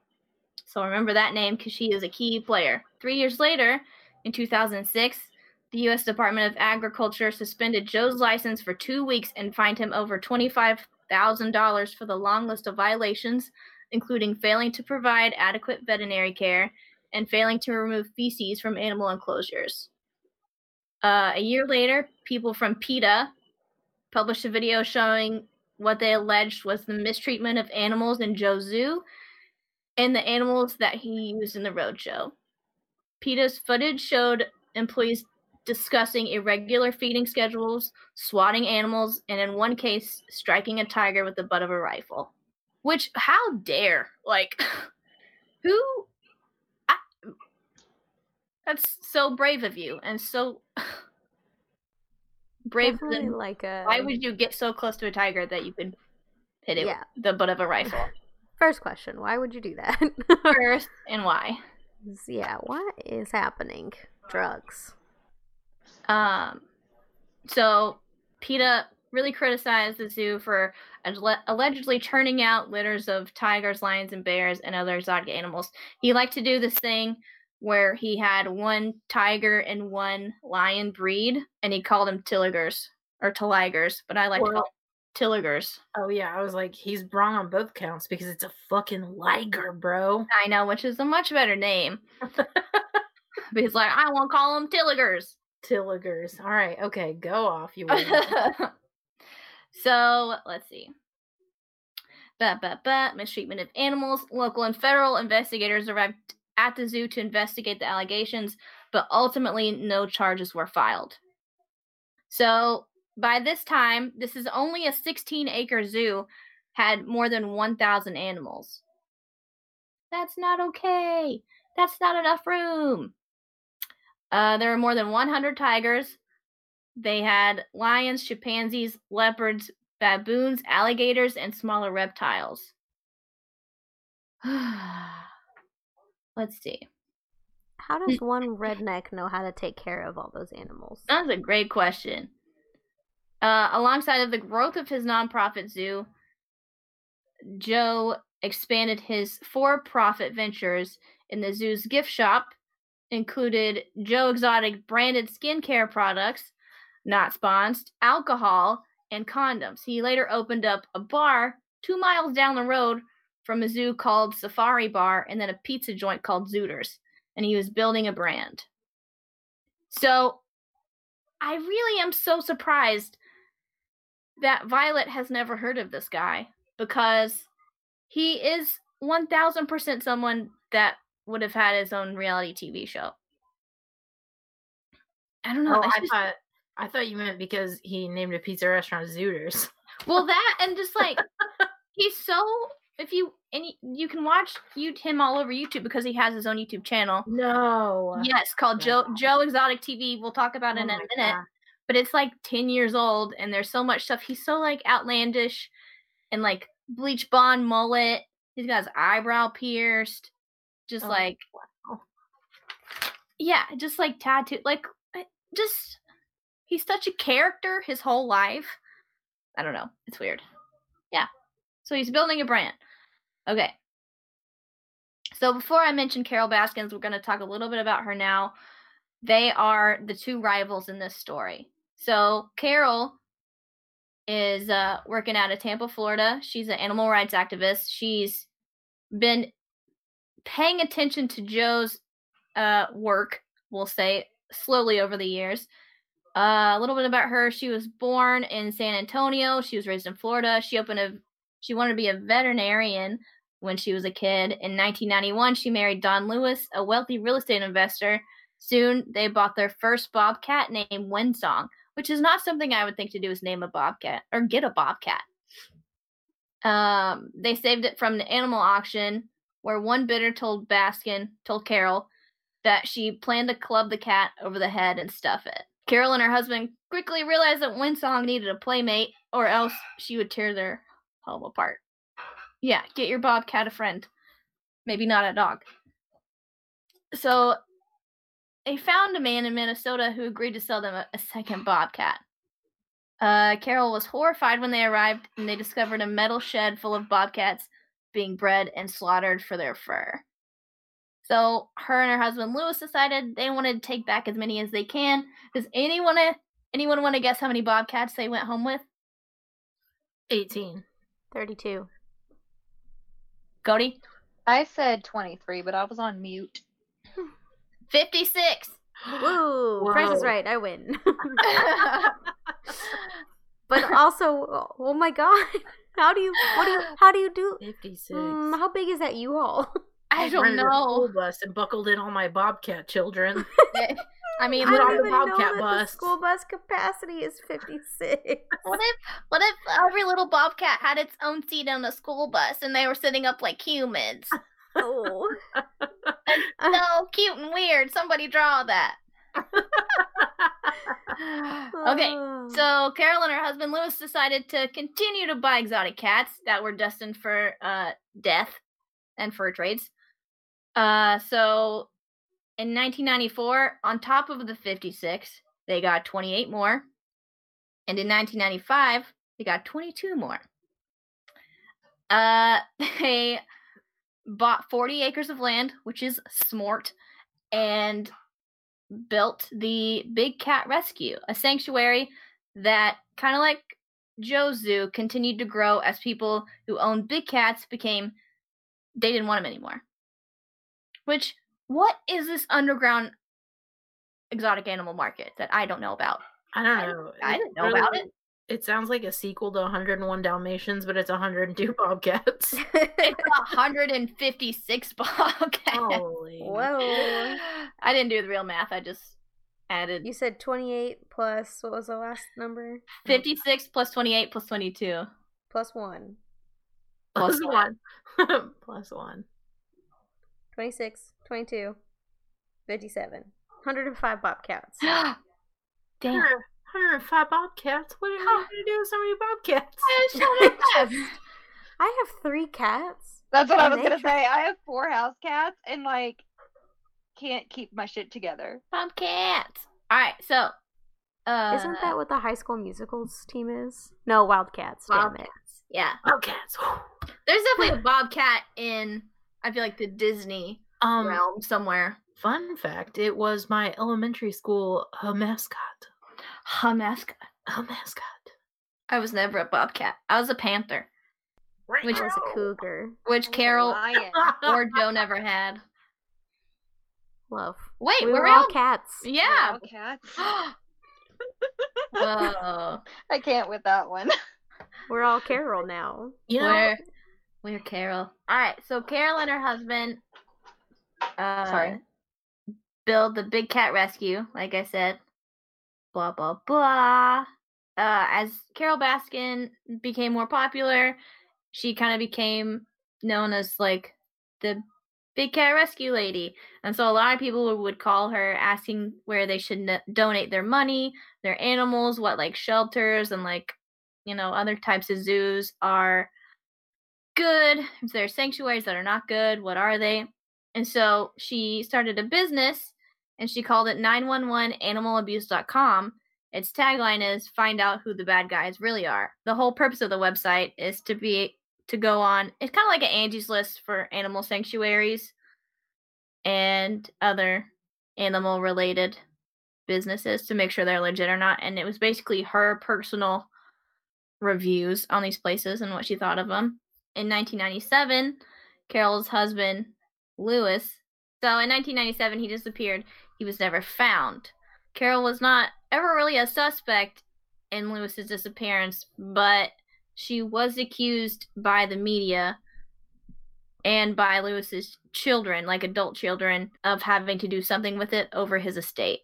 So remember that name because she is a key player. 3 years later, in 2006, the U.S. Department of Agriculture suspended Joe's license for 2 weeks and fined him over $25,000 for the long list of violations, including failing to provide adequate veterinary care and failing to remove feces from animal enclosures. A year later, people from PETA published a video showing what they alleged was the mistreatment of animals in Joe's zoo and the animals that he used in the roadshow. PETA's footage showed employees discussing irregular feeding schedules, swatting animals, and in one case, striking a tiger with the butt of a rifle. Which, how dare? Like, who? That's so brave of you, and so... brave. Definitely than like a... Why would you get so close to a tiger that you could hit it with the butt of a rifle? First question, why would you do that? First, and why? Yeah, what is happening? Drugs. So PETA really criticized the zoo for allegedly churning out litters of tigers, lions, and bears, and other exotic animals. He liked to do this thing where he had one tiger and one lion breed, and he called them tilligers, or tilligers, but I like to call them tilligers. Oh, yeah, I was like, he's wrong on both counts, because it's a fucking liger, bro. I know, which is a much better name. But he's like, I won't call them tilligers. Tilligers. All right, okay, go off, you weirdo. So, let's see. Mistreatment of animals. Local and federal investigators arrived at the zoo to investigate the allegations, but ultimately no charges were filed. So by this time, this is only a 16-acre zoo, had more than 1,000 animals. That's not okay. That's not enough room. There were more than 100 tigers. They had lions, chimpanzees, leopards, baboons, alligators, and smaller reptiles. Let's see. How does one redneck know how to take care of all those animals? That's a great question. Alongside of the growth of his nonprofit zoo, Joe expanded his for-profit ventures in the zoo's gift shop, included Joe Exotic branded skincare products, not sponsed, alcohol, and condoms. He later opened up a bar 2 miles down the road from a zoo called Safari Bar, and then a pizza joint called Zooters. And he was building a brand. So, I really am so surprised that Violet has never heard of this guy, because he is 1,000% someone that would have had his own reality TV show. I don't know. Oh, I thought you meant because he named a pizza restaurant Zooters. Well, that, and just like, he's so... you can watch him all over YouTube because he has his own YouTube channel. No. Yes, called Joe Exotic TV. We'll talk about it in a minute. God. But it's like 10 years old, and there's so much stuff. He's so like outlandish, and like bleach blonde mullet. He's got his eyebrow pierced. Just like, wow. Yeah, just like tattooed. Like, just, he's such a character his whole life. I don't know. It's weird. Yeah. So he's building a brand. Okay. So before I mentioned Carole Baskin, we're going to talk a little bit about her now. They are the two rivals in this story. So Carole is working out of Tampa, Florida. She's an animal rights activist. She's been paying attention to Joe's work, we'll say, slowly over the years. A little bit about her. She was born in San Antonio. She was raised in Florida. She wanted to be a veterinarian when she was a kid. In 1991, she married Don Lewis, a wealthy real estate investor. Soon, they bought their first bobcat named Winsong, which is not something I would think to do is name a bobcat or get a bobcat. They saved it from the animal auction, where one bidder told Carole that she planned to club the cat over the head and stuff it. Carole and her husband quickly realized that Winsong needed a playmate, or else she would tear their home apart. Yeah, get your bobcat a friend. Maybe not a dog. So they found a man in Minnesota who agreed to sell them a second bobcat. Carole was horrified when they arrived, and they discovered a metal shed full of bobcats being bred and slaughtered for their fur. So her and her husband Lewis decided they wanted to take back as many as they can. Does anyone want to guess how many bobcats they went home with? 18. 32. Cody? I said 23, but I was on mute. 56. Whoa. Price is right. I win. But also, oh my god. How do you do 56. How big is that you all? I don't know. A school bus and buckled in all my bobcat children. I mean, I don't even know that the school bus capacity is 56. What if every little bobcat had its own seat on the school bus and they were sitting up like humans? Oh, that's so cute and weird. Somebody draw that. Okay, so Carole and her husband Lewis decided to continue to buy exotic cats that were destined for death and fur trades. So in 1994, on top of the 56, they got 28 more, and in 1995, they got 22 more. They bought 40 acres of land, which is smart, and built the Big Cat Rescue, a sanctuary that, kind of like Joe's Zoo, continued to grow as people who owned big cats they didn't want them anymore. Which, what is this underground exotic animal market that I don't know about? I don't know. I didn't know about it. It sounds like a sequel to 101 Dalmatians, but it's 102 bobcats. It's 156 bobcats. Holy. Whoa. I didn't do the real math. I just added. You said 28 plus, what was the last number? 56 plus 28 plus 22. Plus 1. Plus 1. Plus 1. 26, 22, 57. 105 bobcats. Damn. 105 bobcats? What are you going to do with so many bobcats? I have 3 cats. That's what I was going to say. I have 4 house cats and, like, can't keep my shit together. Bobcats! Alright, so. Isn't that what the High School Musicals team is? No, Wildcats. Damn it. Yeah. Bobcats. There's definitely a bobcat in, I feel like, the Disney realm somewhere. Fun fact, it was my elementary school mascot. A mascot. I was never a bobcat. I was a panther. Which was a cougar. Which Carole or Joe never had. Love. Wait, we're all cats. Yeah. We're all cats. Whoa. I can't with that one. We're all Carole now. You know? We're Carole. Alright, so Carole and her husband build the Big Cat Rescue, like I said. Blah, blah, blah. As Carole Baskin became more popular, she kind of became known as, like, the Big Cat Rescue Lady. And so a lot of people would call her asking where they should donate their money, their animals, what, like, shelters and, like, you know, other types of zoos are good. If there are sanctuaries that are not good, what are they? And so she started a business and she called it 911animalabuse.com. Its tagline is "Find out who the bad guys really are." The whole purpose of the website is to go on. It's kind of like an Angie's List for animal sanctuaries and other animal-related businesses to make sure they're legit or not. And it was basically her personal reviews on these places and what she thought of them. In 1997, Carole's husband, Lewis. So in 1997, he disappeared. He was never found. Carole was not ever really a suspect in Lewis's disappearance, but she was accused by the media and by Lewis's children, like adult children, of having to do something with it over his estate.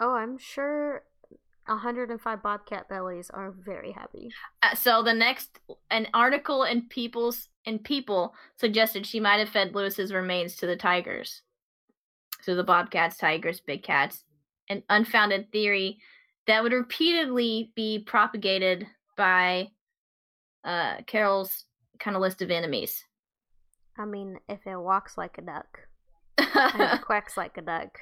Oh, I'm sure 105 Bobcat Bellies are very happy. So the next, an article in People suggested she might have fed Lewis's remains to the tigers. So the Bobcats, tigers, big cats. An unfounded theory that would repeatedly be propagated by Carole's kind of list of enemies. I mean, if it walks like a duck, and it quacks like a duck.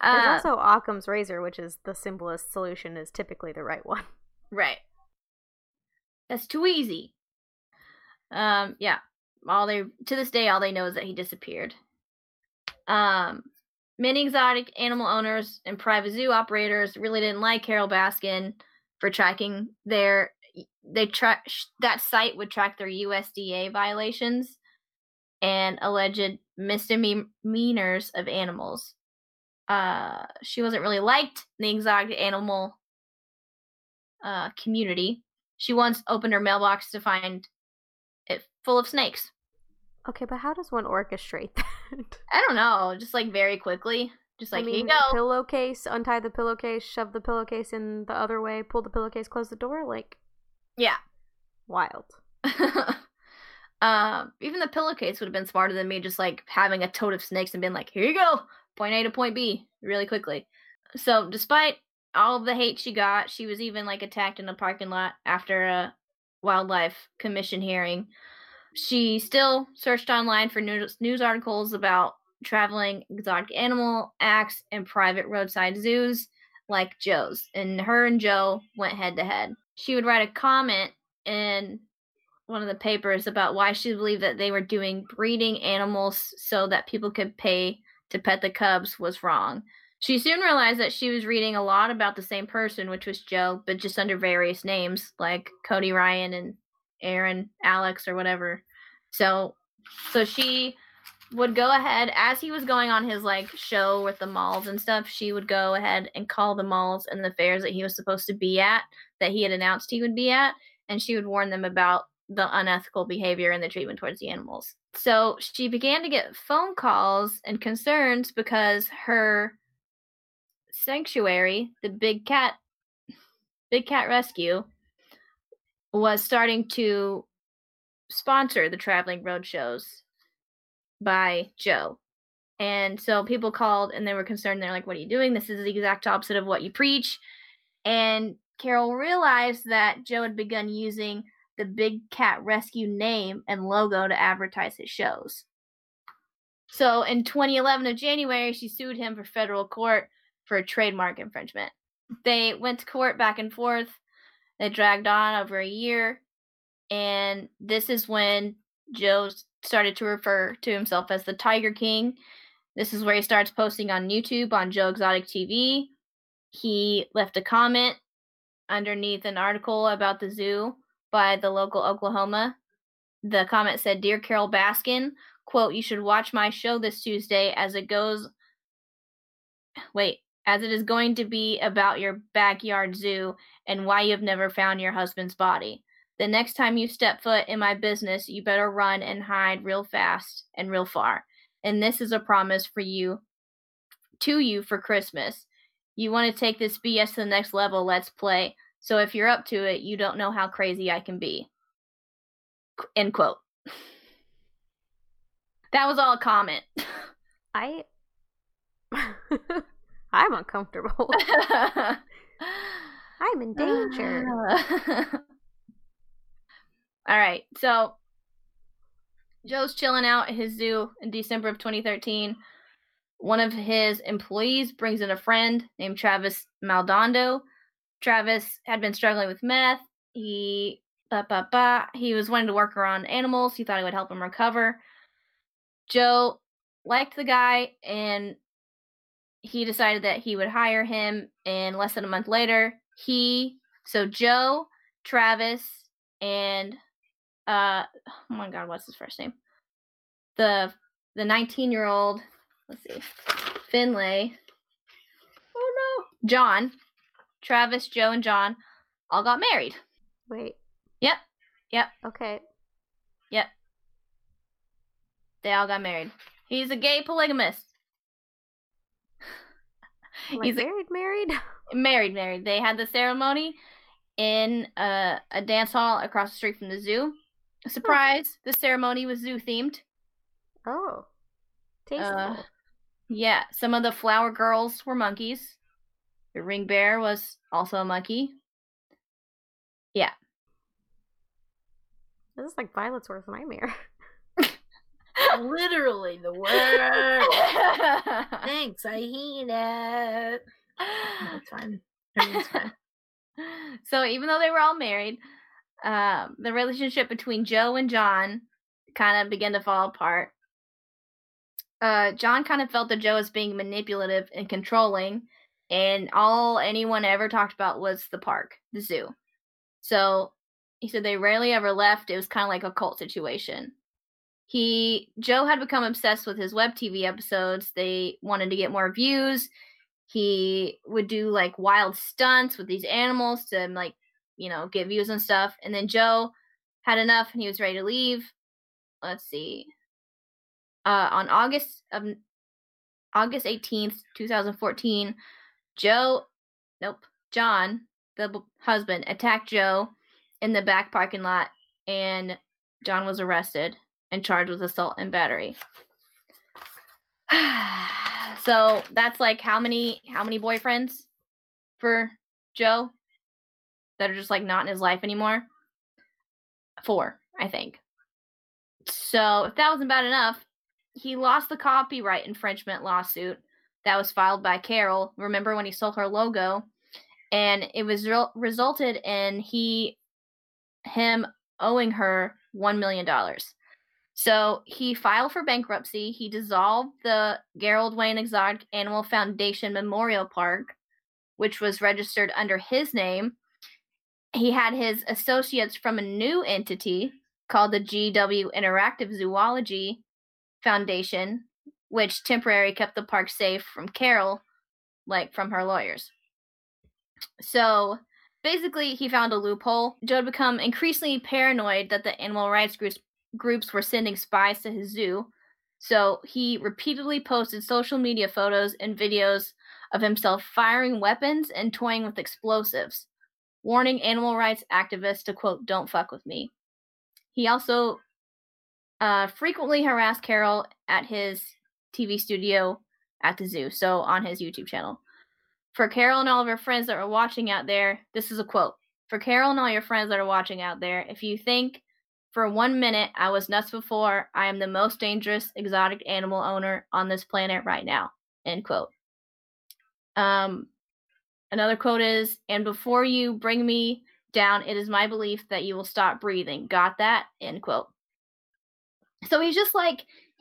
There's also Occam's razor, which is the simplest solution is typically the right one. Right. That's too easy. Yeah. To this day, all they know is that he disappeared. Many exotic animal owners and private zoo operators really didn't like Carole Baskin for tracking that site would track their USDA violations and alleged misdemeanors of animals. She wasn't really liked in the exotic animal community. She once opened her mailbox to find it full of snakes. Okay, but how does one orchestrate that? I don't know. Just, very quickly. Here you go. Pillowcase, untie the pillowcase, shove the pillowcase in the other way, pull the pillowcase, close the door, Yeah. Wild. Even the pillowcase would have been smarter than me, just, having a tote of snakes and being here you go, point A to point B, really quickly. So, despite all of the hate she got, she was even, attacked in a parking lot after a Wildlife Commission hearing. She still searched online for news articles about traveling exotic animal acts and private roadside zoos like Joe's. And her and Joe went head-to-head. She would write a comment in one of the papers about why she believed that they were doing breeding animals so that people could pay to pet the cubs was wrong. She soon realized that she was reading a lot about the same person, which was Joe, but just under various names like Cody Ryan and Aaron Alex or whatever. So she would go ahead, as he was going on his show with the malls and stuff, she would go ahead and call the malls and the fairs that he was supposed to be at, that he had announced he would be at, and she would warn them about the unethical behavior and the treatment towards the animals. So she began to get phone calls and concerns because her sanctuary, the Big Cat Rescue, was starting to sponsor the traveling road shows by Joe. And so people called and they were concerned. They're like, what are you doing? This is the exact opposite of what you preach. And Carole realized that Joe had begun using the Big Cat Rescue name and logo to advertise his shows. So in 2011 of January, she sued him for federal court for a trademark infringement. They went to court back and forth. They dragged on over a year, and this is when Joe started to refer to himself as the Tiger King. This is where he starts posting on YouTube on Joe Exotic TV. He left a comment underneath an article about the zoo by the local Oklahoma. The comment said, "Dear Carole Baskin, quote, you should watch my show this Tuesday as it is going to be about your backyard zoo and why you have never found your husband's body. The next time you step foot in my business, you better run and hide real fast and real far. And this is a promise to you for Christmas. You want to take this BS to the next level, let's play. So if you're up to it, you don't know how crazy I can be." End quote. That was all a comment. I'm uncomfortable. I'm in danger. All right. So Joe's chilling out at his zoo in December of 2013 One of his employees brings in a friend named Travis Maldonado. Travis had been struggling with meth. He was wanting to work around animals. He thought it would help him recover. Joe liked the guy, and he decided that he would hire him. And less than a month later, Joe, Travis, and oh my God, what's his first name? The 19-year-old, Finlay. Oh no, John. Travis, Joe, and John all got married. Wait. Yep. Okay. Yep. They all got married. He's a gay polygamist. Like he's married. They had the ceremony in a dance hall across the street from the zoo. Surprise! The ceremony was zoo themed. Oh, tasteful. Yeah, some of the flower girls were monkeys. The ring bearer was also a monkey. Yeah. This is like Violet's worst nightmare. Literally the worst. Thanks, I hate it. That's fine. So even though they were all married, the relationship between Joe and John kind of began to fall apart. John kind of felt that Joe was being manipulative and controlling, and all anyone ever talked about was the park, the zoo. So he said they rarely ever left. It was kind of like a cult situation. Joe had become obsessed with his web TV episodes. They wanted to get more views. He would do like wild stunts with these animals to like, get views and stuff. And then Joe had enough and he was ready to leave. Let's see. On August 18th, 2014, John, the husband, attacked Joe in the back parking lot, and John was arrested and charged with assault and battery. So that's like how many boyfriends for Joe that are just like not in his life anymore? 4, I think. So if that wasn't bad enough, he lost the copyright infringement lawsuit that was filed by Carole. Remember when he stole her logo? And it was resulted in him owing her $1 million. So he filed for bankruptcy. He dissolved the Gerald Wayne Exotic Animal Foundation Memorial Park, which was registered under his name. He had his associates from a new entity called the GW Interactive Zoology Foundation, which temporarily kept the park safe from Carole, like from her lawyers. So basically, he found a loophole. Joe had become increasingly paranoid that the animal rights groups were sending spies to his zoo, so he repeatedly posted social media photos and videos of himself firing weapons and toying with explosives, warning animal rights activists to, quote, "don't fuck with me." He also frequently harassed Carole at his TV studio at the zoo, so on his YouTube channel. For Carole and all of her friends that are watching out there, this is a quote. For Carole and all your friends that are watching out there, if you think for 1 minute I was nuts before, I am the most dangerous exotic animal owner on this planet right now, end quote. Another quote is, and before you bring me down, it is my belief that you will stop breathing. Got that? End quote. So he's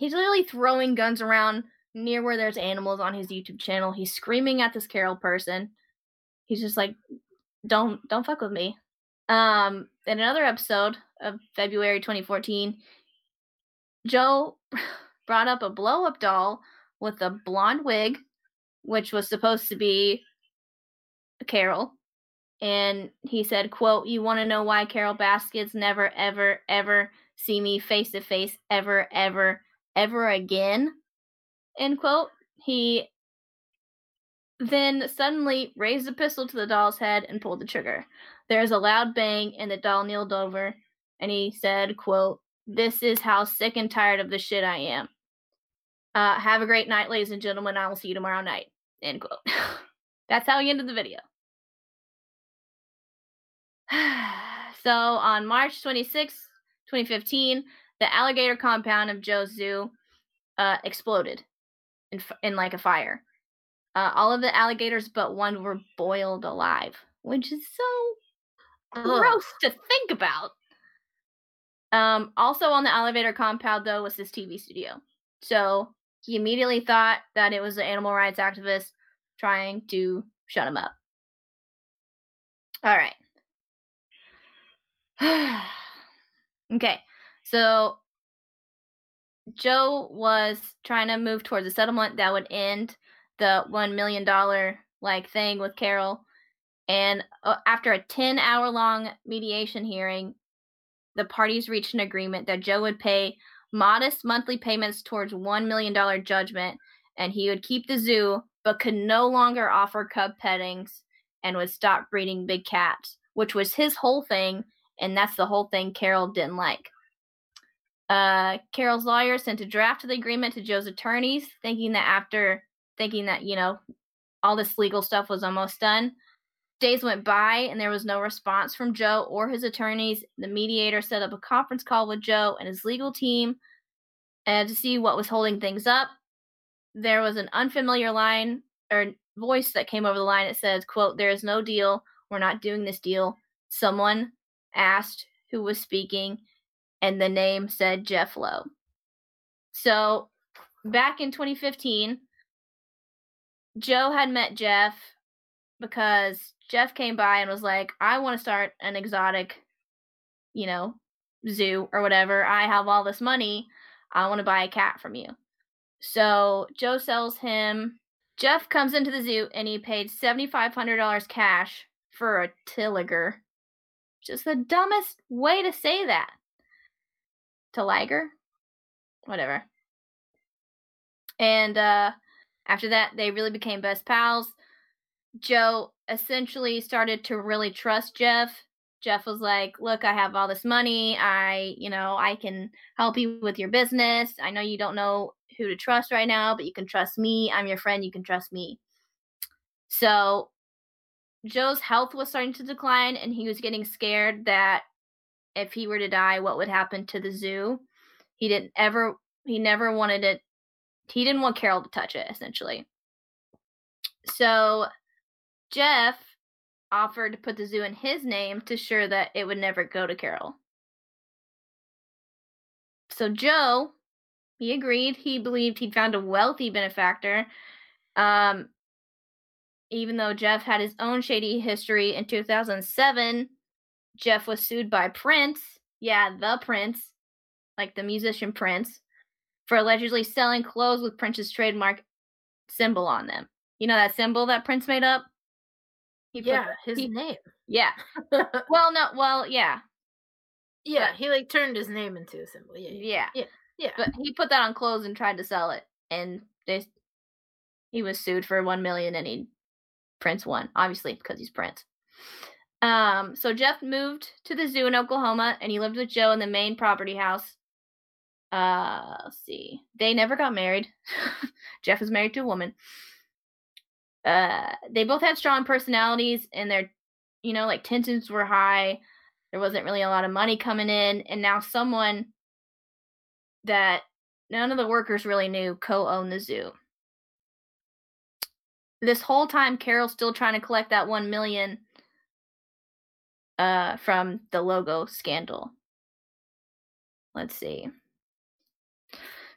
literally throwing guns around near where there's animals on his YouTube channel. He's screaming at this Carole person. He's just like, don't fuck with me. In another episode of February 2014, Joe brought up a blow-up doll with a blonde wig, which was supposed to be Carole. And he said, quote, "You want to know why Carole Baskin's never, ever, ever see me face to face ever, ever, ever again?" End quote. He then suddenly raised a pistol to the doll's head and pulled the trigger. There is a loud bang, and the doll kneeled over, and he said, quote, "This is how sick and tired of the shit I am. Have a great night, ladies and gentlemen. I will see you tomorrow night." End quote. That's how he ended the video. So on March 26, 2015, the alligator compound of Joe's zoo exploded. in like a fire. All of the alligators but one were boiled alive, which is so gross to think about. Also on the elevator compound, though, was his TV studio. So he immediately thought that it was an animal rights activist trying to shut him up. All right. Okay. So Joe was trying to move towards a settlement that would end the $1 million like thing with Carole. And after a 10-hour long mediation hearing, the parties reached an agreement that Joe would pay modest monthly payments towards $1 million judgment, and he would keep the zoo, but could no longer offer cub pettings and would stop breeding big cats, which was his whole thing, and that's the whole thing Carole didn't like. Carole's lawyer sent a draft of the agreement to Joe's attorneys, thinking that, you know, all this legal stuff was almost done. Days went by and there was no response from Joe or his attorneys. The mediator set up a conference call with Joe and his legal team to see what was holding things up. There was an unfamiliar line or voice that came over the line. It says, quote, "There is no deal. We're not doing this deal." Someone asked who was speaking and the name said Jeff Lowe. So back in 2015, Joe had met Jeff because Jeff came by and was like, "I want to start an exotic, you know, zoo or whatever. I have all this money. I want to buy a cat from you." So Joe sells him. Jeff comes into the zoo and he paid $7,500 cash for a tilliger. Just the dumbest way to say that. Tilliger? Whatever. And after that, they really became best pals. Joe essentially started to really trust Jeff. Jeff was like, "Look, I have all this money. I can help you with your business. I know you don't know who to trust right now, but you can trust me. I'm your friend. You can trust me." So Joe's health was starting to decline, and he was getting scared that if he were to die, what would happen to the zoo? He never wanted it. He didn't want Carole to touch it, essentially. So Jeff offered to put the zoo in his name to ensure that it would never go to Carole. So Joe, he agreed. He believed he'd found a wealthy benefactor. Even though Jeff had his own shady history, in 2007, Jeff was sued by Prince. Yeah, the Prince, like the musician Prince, for allegedly selling clothes with Prince's trademark symbol on them. You know that symbol that Prince made up? His name. Yeah. Yeah, but he like turned his name into a symbol. Yeah. But he put that on clothes and tried to sell it, and he was sued for $1 million, and Prince won, obviously, because he's Prince. So Jeff moved to the zoo in Oklahoma, and he lived with Joe in the main property house. Let's see. They never got married. Jeff was married to a woman. They both had strong personalities, and their, you know, like, tensions were high. There wasn't really a lot of money coming in, and now someone that none of the workers really knew co-owned the zoo. This whole time, Carole's still trying to collect that $1 million from the logo scandal. Let's see.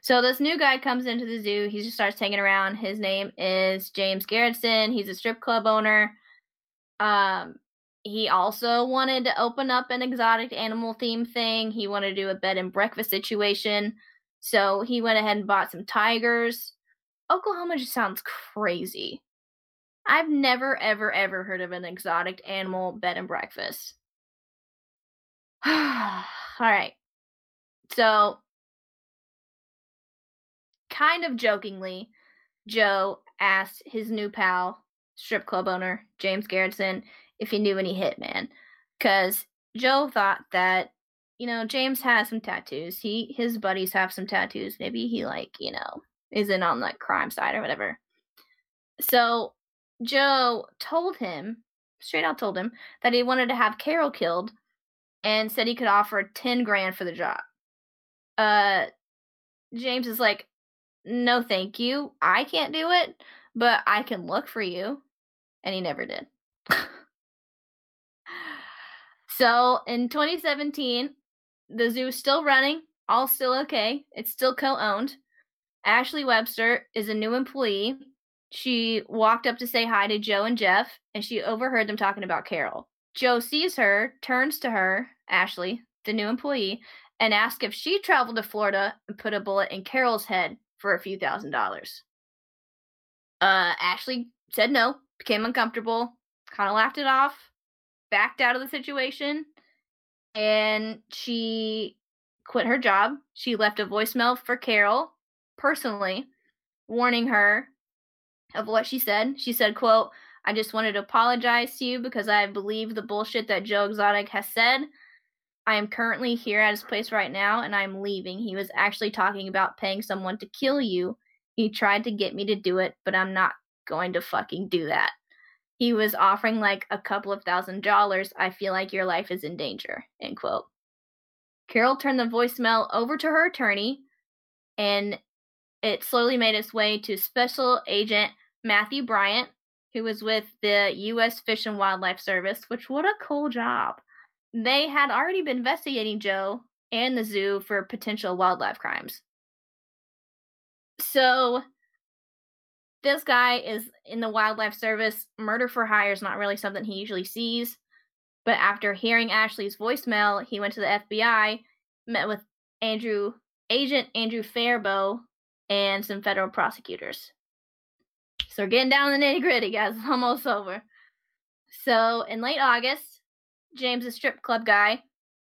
So this new guy comes into the zoo. He just starts hanging around. His name is James Garrison. He's a strip club owner. He also wanted to open up an exotic animal theme thing. He wanted to do a bed and breakfast situation. So he went ahead and bought some tigers. Oklahoma just sounds crazy. I've never, ever, ever heard of an exotic animal bed and breakfast. All right. So, kind of jokingly, Joe asked his new pal, strip club owner, James Garrison, if he knew any hitmen. Because Joe thought that, you know, James has some tattoos. His buddies have some tattoos. Maybe he, like, you know, isn't on the crime side or whatever. So Joe told him, straight out told him, that he wanted to have Carole killed and said he could offer $10,000 for the job. James is like, no thank you, I can't do it, but I can look for you. And he never did. So in 2017, the zoo's still running, all still okay. It's still co-owned. Ashley Webster is a new employee. She walked up to say hi to Joe and Jeff, and she overheard them talking about Carole. Joe sees her, turns to her, Ashley, the new employee, and asks if she traveled to Florida and put a bullet in Carol's head for a few $1,000s. Ashley said no, became uncomfortable, kind of laughed it off, backed out of the situation, and she quit her job. She left a voicemail for Carole personally, warning her of what she said. She said, quote, "I just wanted to apologize to you because I believe the bullshit that Joe Exotic has said. I am currently here at his place right now, and I am leaving. He was actually talking about paying someone to kill you. He tried to get me to do it, but I'm not going to fucking do that. He was offering like a couple of $1,000. I feel like your life is in danger," end quote. Carole turned the voicemail over to her attorney, and it slowly made its way to Special Agent Matthew Bryant, who was with the U.S. Fish and Wildlife Service, which, what a cool job. They had already been investigating Joe and the zoo for potential wildlife crimes. So this guy is in the wildlife service. Murder for hire is not really something he usually sees. But after hearing Ashley's voicemail, he went to the FBI, met with Agent Andrew Faribault, and some federal prosecutors. So we're getting down to the nitty-gritty, guys. It's almost over. So in late August, James, the strip club guy,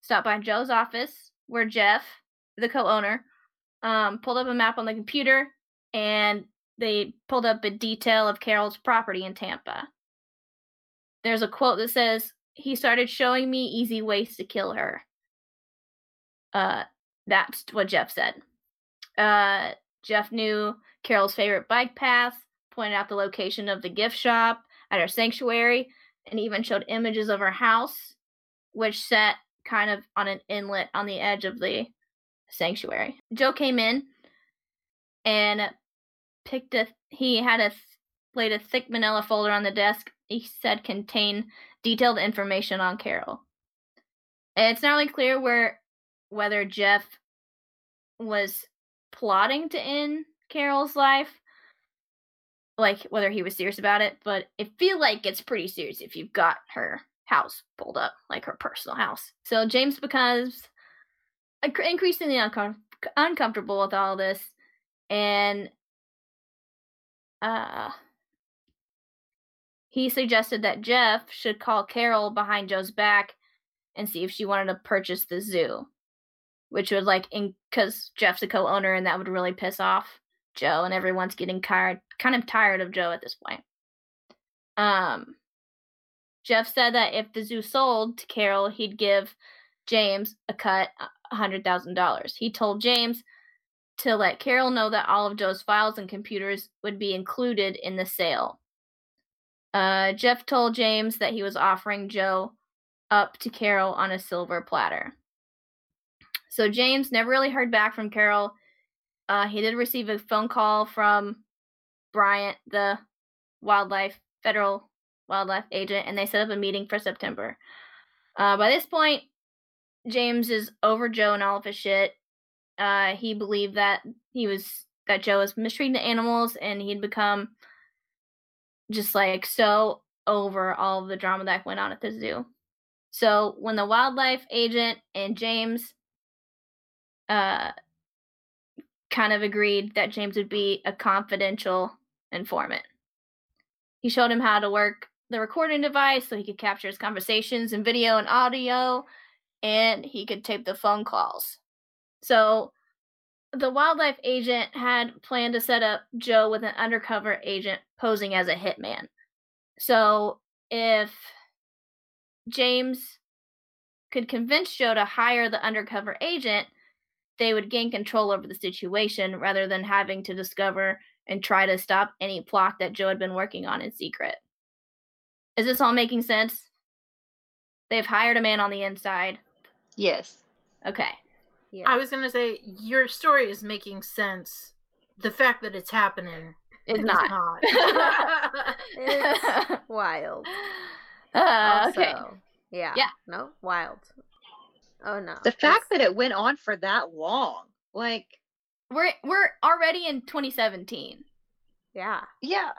stopped by Joe's office, where Jeff, the co-owner, pulled up a map on the computer, and they pulled up a detail of Carol's property in Tampa. There's a quote that says, "He started showing me easy ways to kill her." That's what Jeff said. Jeff knew Carol's favorite bike path, pointed out the location of the gift shop at her sanctuary, and even showed images of her house, which sat kind of on an inlet on the edge of the sanctuary. Joe came in and laid a thick manila folder on the desk. He said contained detailed information on Carole. And it's not really clear whether Jeff was plotting to end Carol's life, like whether he was serious about it, but I feel like it's pretty serious if you've got her house pulled up, like her personal house. So James becomes increasingly uncomfortable with all this, and he suggested that Jeff should call Carole behind Joe's back and see if she wanted to purchase the zoo, which would because Jeff's a co-owner, and that would really piss off Joe, and everyone's getting kind of tired of Joe at this point. Jeff said that if the zoo sold to Carole, he'd give James a cut, $100,000. He told James to let Carole know that all of Joe's files and computers would be included in the sale. Jeff told James that he was offering Joe up to Carole on a silver platter. So James never really heard back from Carole. He did receive a phone call from Bryant, the federal wildlife agent, and they set up a meeting for September. By this point, James is over Joe and all of his shit. He believed that Joe was mistreating the animals, and he'd become just so over all of the drama that went on at the zoo. So when the wildlife agent and James kind of agreed that James would be a confidential informant, he showed him how to work the recording device so he could capture his conversations in video and audio, and he could tape the phone calls. So the wildlife agent had planned to set up Joe with an undercover agent posing as a hitman. So if James could convince Joe to hire the undercover agent, they would gain control over the situation rather than having to discover and try to stop any plot that Joe had been working on in secret. Is this all making sense? They've hired a man on the inside. Yes. Okay. Yeah. I was going to say, your story is making sense the fact that it's happening is not. It's wild. Also, okay. Yeah. Yeah. No, wild. Oh no. The fact that it went on for that long, like we're already in 2017. Yeah. Yeah.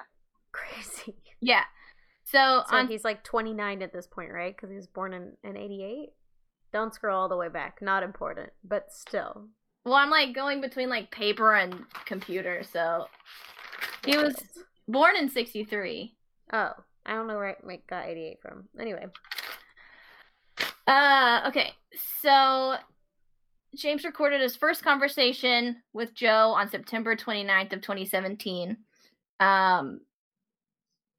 Crazy. Yeah. So he's like 29 at this point, right? Because he was born in 88. Don't scroll all the way back. Not important, but still. Well, I'm like going between like paper and computer, so he was born in 63. Oh, I don't know where I got 88 from. Anyway. Okay. So James recorded his first conversation with Joe on September 29th of 2017.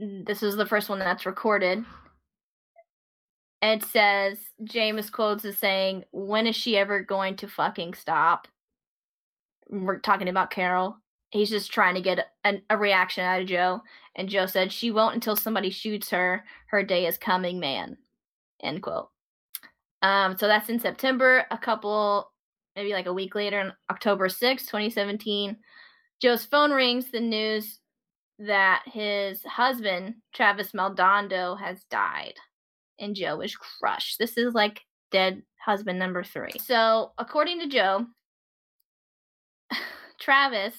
This is the first one that's recorded. It says, James quotes as saying, "When is she ever going to fucking stop?" We're talking about Carole. He's just trying to get a reaction out of Joe. And Joe said, "She won't until somebody shoots her. Her day is coming, man." End quote. So that's in September. A couple, maybe like a week later, on October 6, 2017, Joe's phone rings. The news that his husband, Travis Maldonado, has died. And Joe is crushed. This is like dead husband number 3. So, according to Joe, Travis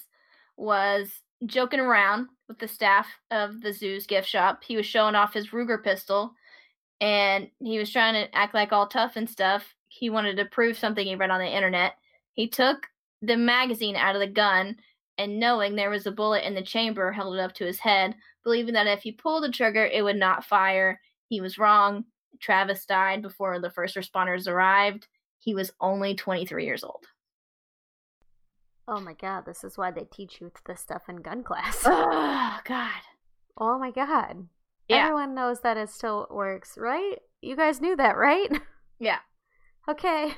was joking around with the staff of the zoo's gift shop. He was showing off his Ruger pistol, and he was trying to act like all tough and stuff. He wanted to prove something he read on the internet. He took the magazine out of the gun, and knowing there was a bullet in the chamber, held it up to his head, believing that if he pulled the trigger, it would not fire. He was wrong. Travis died before the first responders arrived. He was only 23 years old. Oh my god, this is why they teach you this stuff in gun class. Oh god. Oh my god. Yeah. Everyone knows that it still works, right? You guys knew that, right? Yeah. Okay.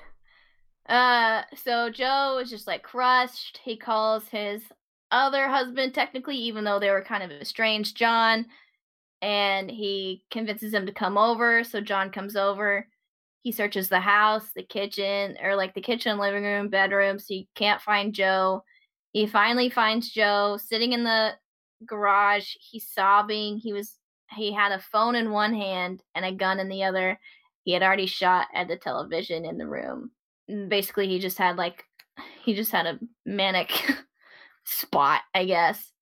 So Joe is just like crushed. He calls his other husband, technically, even though they were kind of estranged, John. And he convinces him to come over. So John comes over. He searches the house, the kitchen, or like the kitchen, living room, bedroom. So he can't find Joe. He finally finds Joe sitting in the garage. He's sobbing. He had a phone in one hand and a gun in the other. He had already shot at the television in the room. And basically, he just had a manic spot, I guess.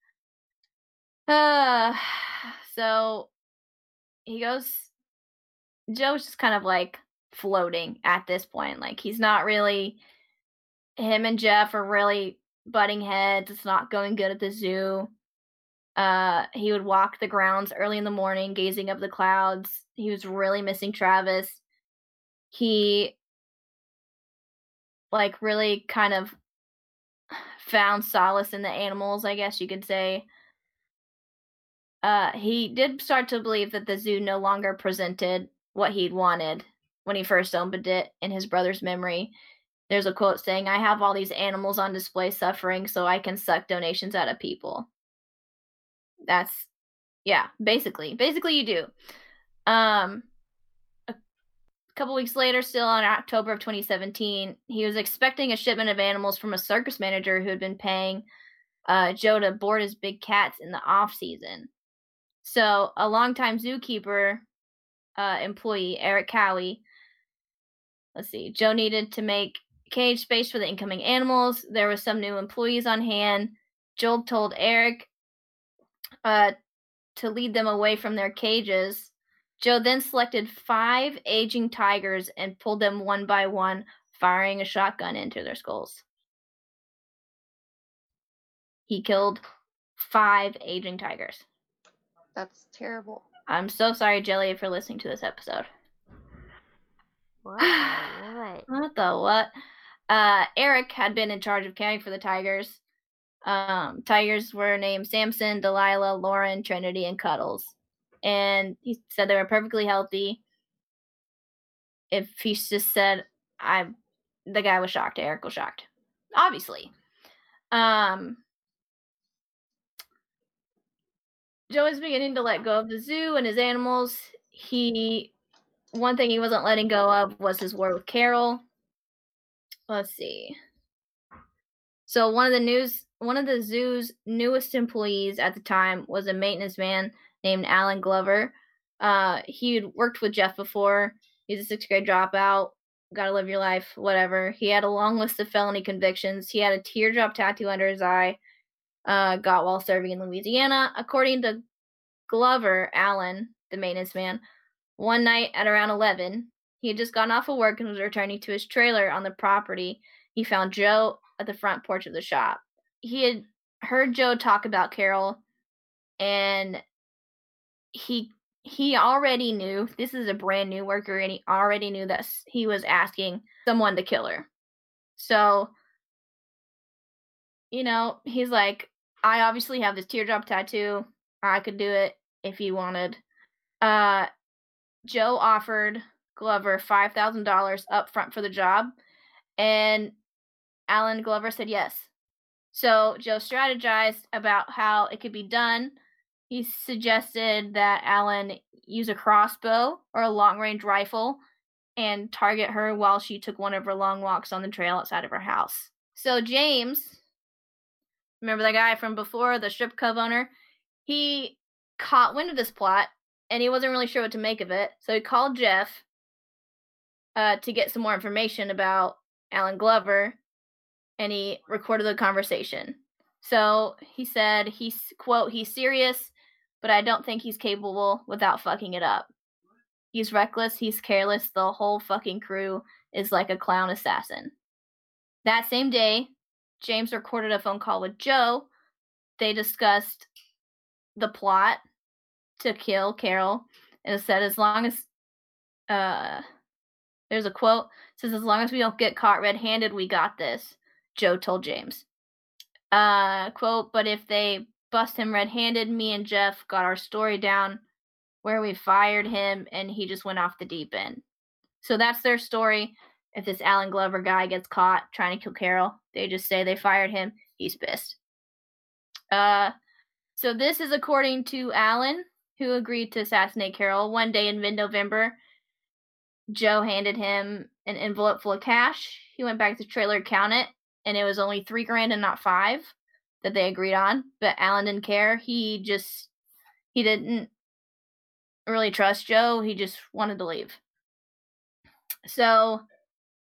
So Joe's just kind of like floating at this point. Like he's not really, him and Jeff are really butting heads. It's not going good at the zoo. He would walk the grounds early in the morning, gazing up the clouds. He was really missing Travis. He like really kind of found solace in the animals, I guess you could say. He did start to believe that the zoo no longer presented what he'd wanted when he first opened it in his brother's memory. There's a quote saying, "I have all these animals on display suffering so I can suck donations out of people." That's, yeah, basically you do. A couple weeks later, still on October of 2017, he was expecting a shipment of animals from a circus manager who had been paying Joe to board his big cats in the off season. So a longtime zookeeper employee, Eric Cowie, Joe needed to make cage space for the incoming animals. There were some new employees on hand. Joe told Eric to lead them away from their cages. Joe then selected 5 aging tigers and pulled them one by one, firing a shotgun into their skulls. He killed 5 aging tigers. That's terrible. I'm so sorry, Jelly, for listening to this episode. What? What the what? Eric had been in charge of caring for the tigers. Tigers were named Samson, Delilah, Lauren, Trinity, and Cuddles. And he said they were perfectly healthy. If he just said, the guy was shocked. Eric was shocked. Obviously. Joe is beginning to let go of the zoo and his animals. One thing he wasn't letting go of was his war with Carole. So one of the news one of the zoo's newest employees at the time was a maintenance man named Alan Glover. He had worked with Jeff before. He's a sixth grade dropout. Gotta live your life, whatever. He had a long list of felony convictions. He had a teardrop tattoo under his eye, got while serving in Louisiana. According to Glover, Alan, the maintenance man, one night at around 11, he had just gotten off of work and was returning to his trailer on the property. He found Joe at the front porch of the shop. He had heard Joe talk about Carole, and he already knew, this is a brand new worker, and he already knew that he was asking someone to kill her. So, you know, he's like, I obviously have this teardrop tattoo. I could do it if he wanted. Joe offered Glover $5,000 up front for the job, and Alan Glover said yes. So Joe strategized about how it could be done. He suggested that Alan use a crossbow or a long-range rifle and target her while she took one of her long walks on the trail outside of her house. So James, remember that guy from before, the strip club owner? He caught wind of this plot, and he wasn't really sure what to make of it. So he called Jeff to get some more information about Alan Glover, and he recorded the conversation. So he said, he's, quote, he's serious, but I don't think he's capable without fucking it up. He's reckless, he's careless, the whole fucking crew is like a clown assassin. That same day, James recorded a phone call with Joe. They discussed the plot to kill Carole, and it said, as long as, there's a quote, it says, as long as we don't get caught red-handed, we got this. Joe told James, quote, but if they bust him red-handed, me and Jeff got our story down where we fired him and he just went off the deep end. So that's their story. If this Alan Glover guy gets caught trying to kill Carole, they just say they fired him. He's pissed. So this is according to Alan, who agreed to assassinate Carole. One day in mid-November, Joe handed him an envelope full of cash. He went back to the trailer to count it, and it was only $3,000 and not $5,000 that they agreed on. But Alan didn't care. He didn't really trust Joe. He just wanted to leave. So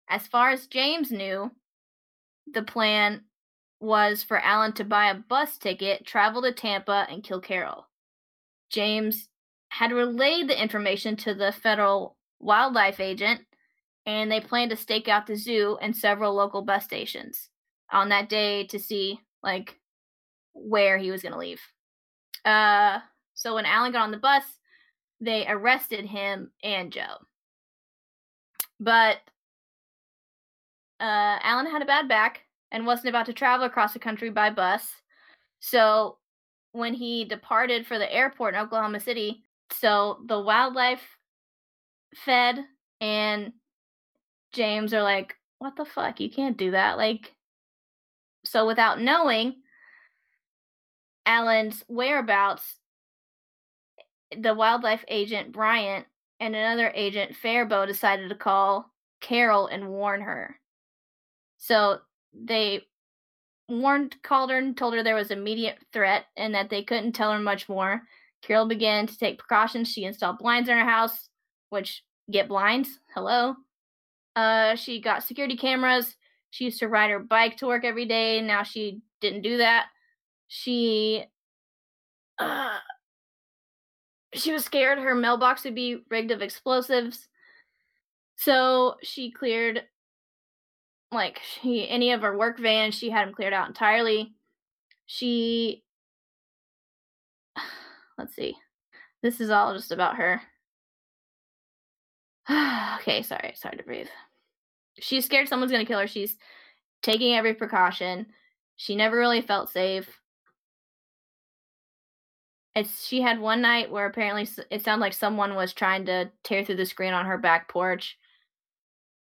as far as James knew, the plan was for Alan to buy a bus ticket, travel to Tampa, and kill Carole. James had relayed the information to the federal wildlife agent, and they planned to stake out the zoo and several local bus stations on that day to see, like, where he was going to leave. So when Alan got on the bus, they arrested him and Joe. But Alan had a bad back and wasn't about to travel across the country by bus. So when he departed for the airport in Oklahoma City, so the wildlife fed and James are like, what the fuck? You can't do that. Like, so without knowing Alan's whereabouts, the wildlife agent Bryant and another agent Faribault decided to call Carole and warn her. So they called her and told her there was immediate threat and that they couldn't tell her much more. Carole began to take precautions. She installed blinds in her house, which get blinds. Hello. She got security cameras. She used to ride her bike to work every day, and now she didn't do that. She was scared her mailbox would be rigged of explosives. So she cleared, like, any of her work vans, she had them cleared out entirely. Let's see. This is all just about her. Okay, sorry to breathe. She's scared someone's gonna kill her. She's taking every precaution. She never really felt safe. She had one night where apparently it sounded like someone was trying to tear through the screen on her back porch.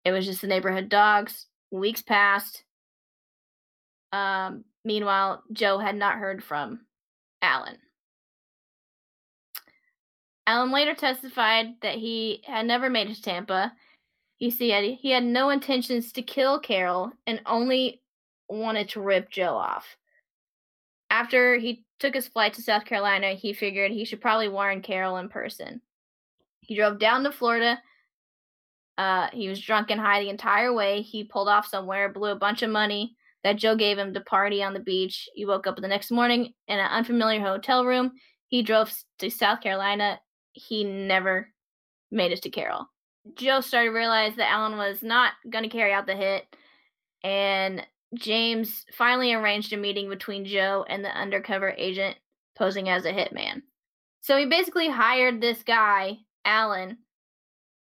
It was just the neighborhood dogs. Weeks passed. Meanwhile, Joe had not heard from Alan. Alan later testified that he had never made it to Tampa. He had no intentions to kill Carole and only wanted to rip Joe off. after he took his flight to South Carolina, he figured he should probably warn Carole in person. He drove down to Florida. He was drunk and high the entire way. He pulled off somewhere, blew a bunch of money that Joe gave him to party on the beach. He woke up the next morning in an unfamiliar hotel room. He drove to South Carolina. He never made it to Carole. Joe started to realize that Alan was not going to carry out the hit, and James finally arranged a meeting between Joe and the undercover agent posing as a hitman. So he basically hired this guy, Alan,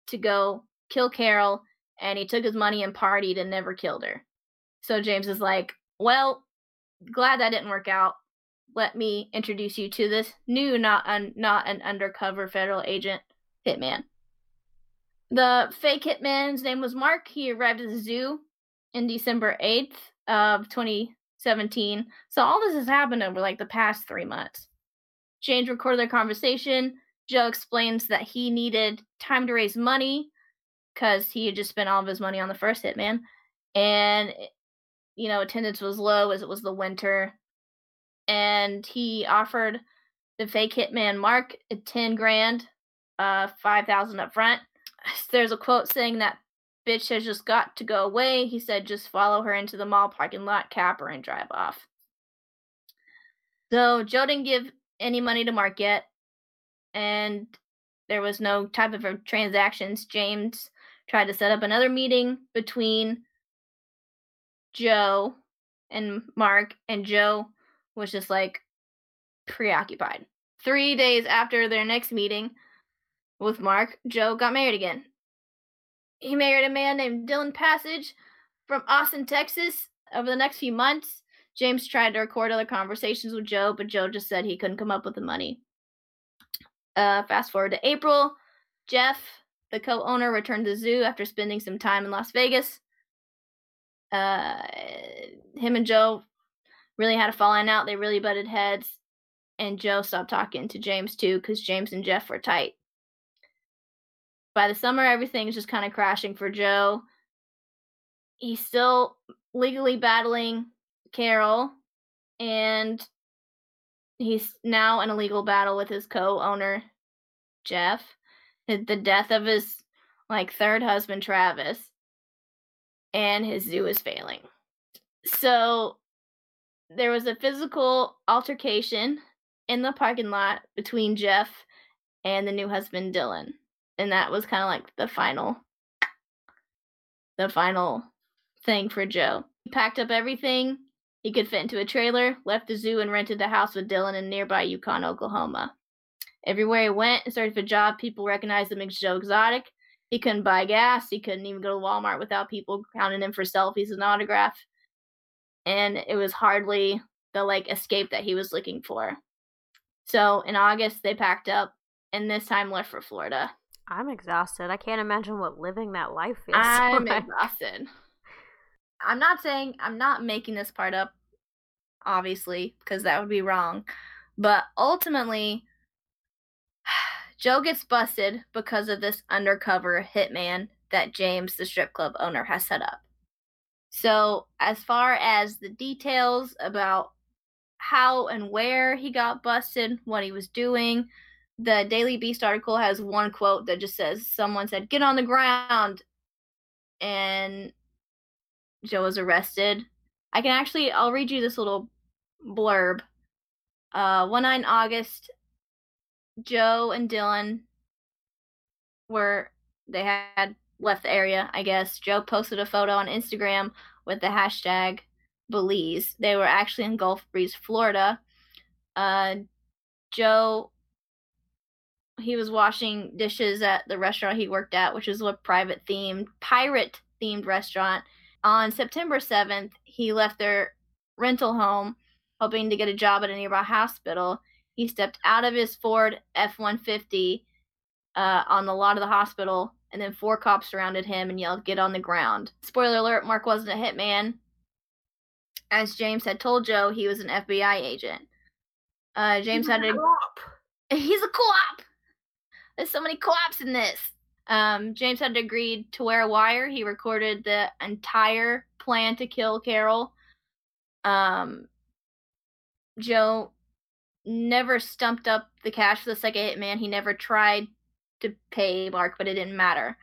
to go kill Carole, and he took his money and partied and never killed her. So James is like, well, glad that didn't work out. Let me introduce you to this new, not an undercover federal agent, hitman. The fake hitman's name was Mark. He arrived at the zoo in December 8th of 2017. So all this has happened over like the past 3 months. James recorded their conversation. Joe explains that he needed time to raise money because he had just spent all of his money on the first hitman. And, you know, attendance was low as it was the winter. And he offered the fake hitman Mark $10,000, $5,000 up front. There's a quote saying that bitch has just got to go away. He said, just follow her into the mall parking lot, cap her, and drive off. So Joe didn't give any money to Mark yet, and there was no type of transactions. James tried to set up another meeting between Joe and Mark, and Joe was just like preoccupied. 3 days after their next meeting with Mark, Joe got married again. He married a man named Dylan Passage from Austin, Texas. Over the next few months, James tried to record other conversations with Joe, but Joe just said he couldn't come up with the money. Fast forward to April. Jeff, the co-owner, returned to the zoo after spending some time in Las Vegas. Him and Joe really had a falling out. They really butted heads, and Joe stopped talking to James too, because James and Jeff were tight. By the summer, everything's just kind of crashing for Joe. He's still legally battling Carole, and he's now in a legal battle with his co-owner, Jeff. The death of his third husband, Travis, and his zoo is failing. So there was a physical altercation in the parking lot between Jeff and the new husband, Dylan. And that was kind of like the final thing for Joe. He packed up everything he could fit into a trailer, left the zoo, and rented a house with Dylan in nearby Yukon, Oklahoma. Everywhere he went and searched for a job, people recognized him as Joe Exotic. He couldn't buy gas. He couldn't even go to Walmart without people counting him for selfies and autograph. And it was hardly the escape that he was looking for. So in August, they packed up and this time left for Florida. I'm exhausted. I can't imagine what living that life is. I'm exhausted. I'm not making this part up, obviously, because that would be wrong. But ultimately, Joe gets busted because of this undercover hitman that James, the strip club owner, has set up. So as far as the details about how and where he got busted, what he was doing, the Daily Beast article has one quote that just says, someone said, get on the ground, and Joe was arrested. I'll read you this little blurb. One night in August, Joe and Dylan they had left the area, I guess. Joe posted a photo on Instagram with the hashtag Belize. They were actually in Gulf Breeze, Florida. Joe... he was washing dishes at the restaurant he worked at, which was a pirate-themed restaurant. On September 7th, he left their rental home, hoping to get a job at a nearby hospital. He stepped out of his Ford F-150 on the lot of the hospital, and then 4 cops surrounded him and yelled, get on the ground. Spoiler alert, Mark wasn't a hitman. As James had told Joe, he was an FBI agent. He's a co-op! There's so many co-ops in this. James had agreed to wear a wire. He recorded the entire plan to kill Carole. Joe never stumped up the cash for the second hitman. He never tried to pay Mark, but it didn't matter.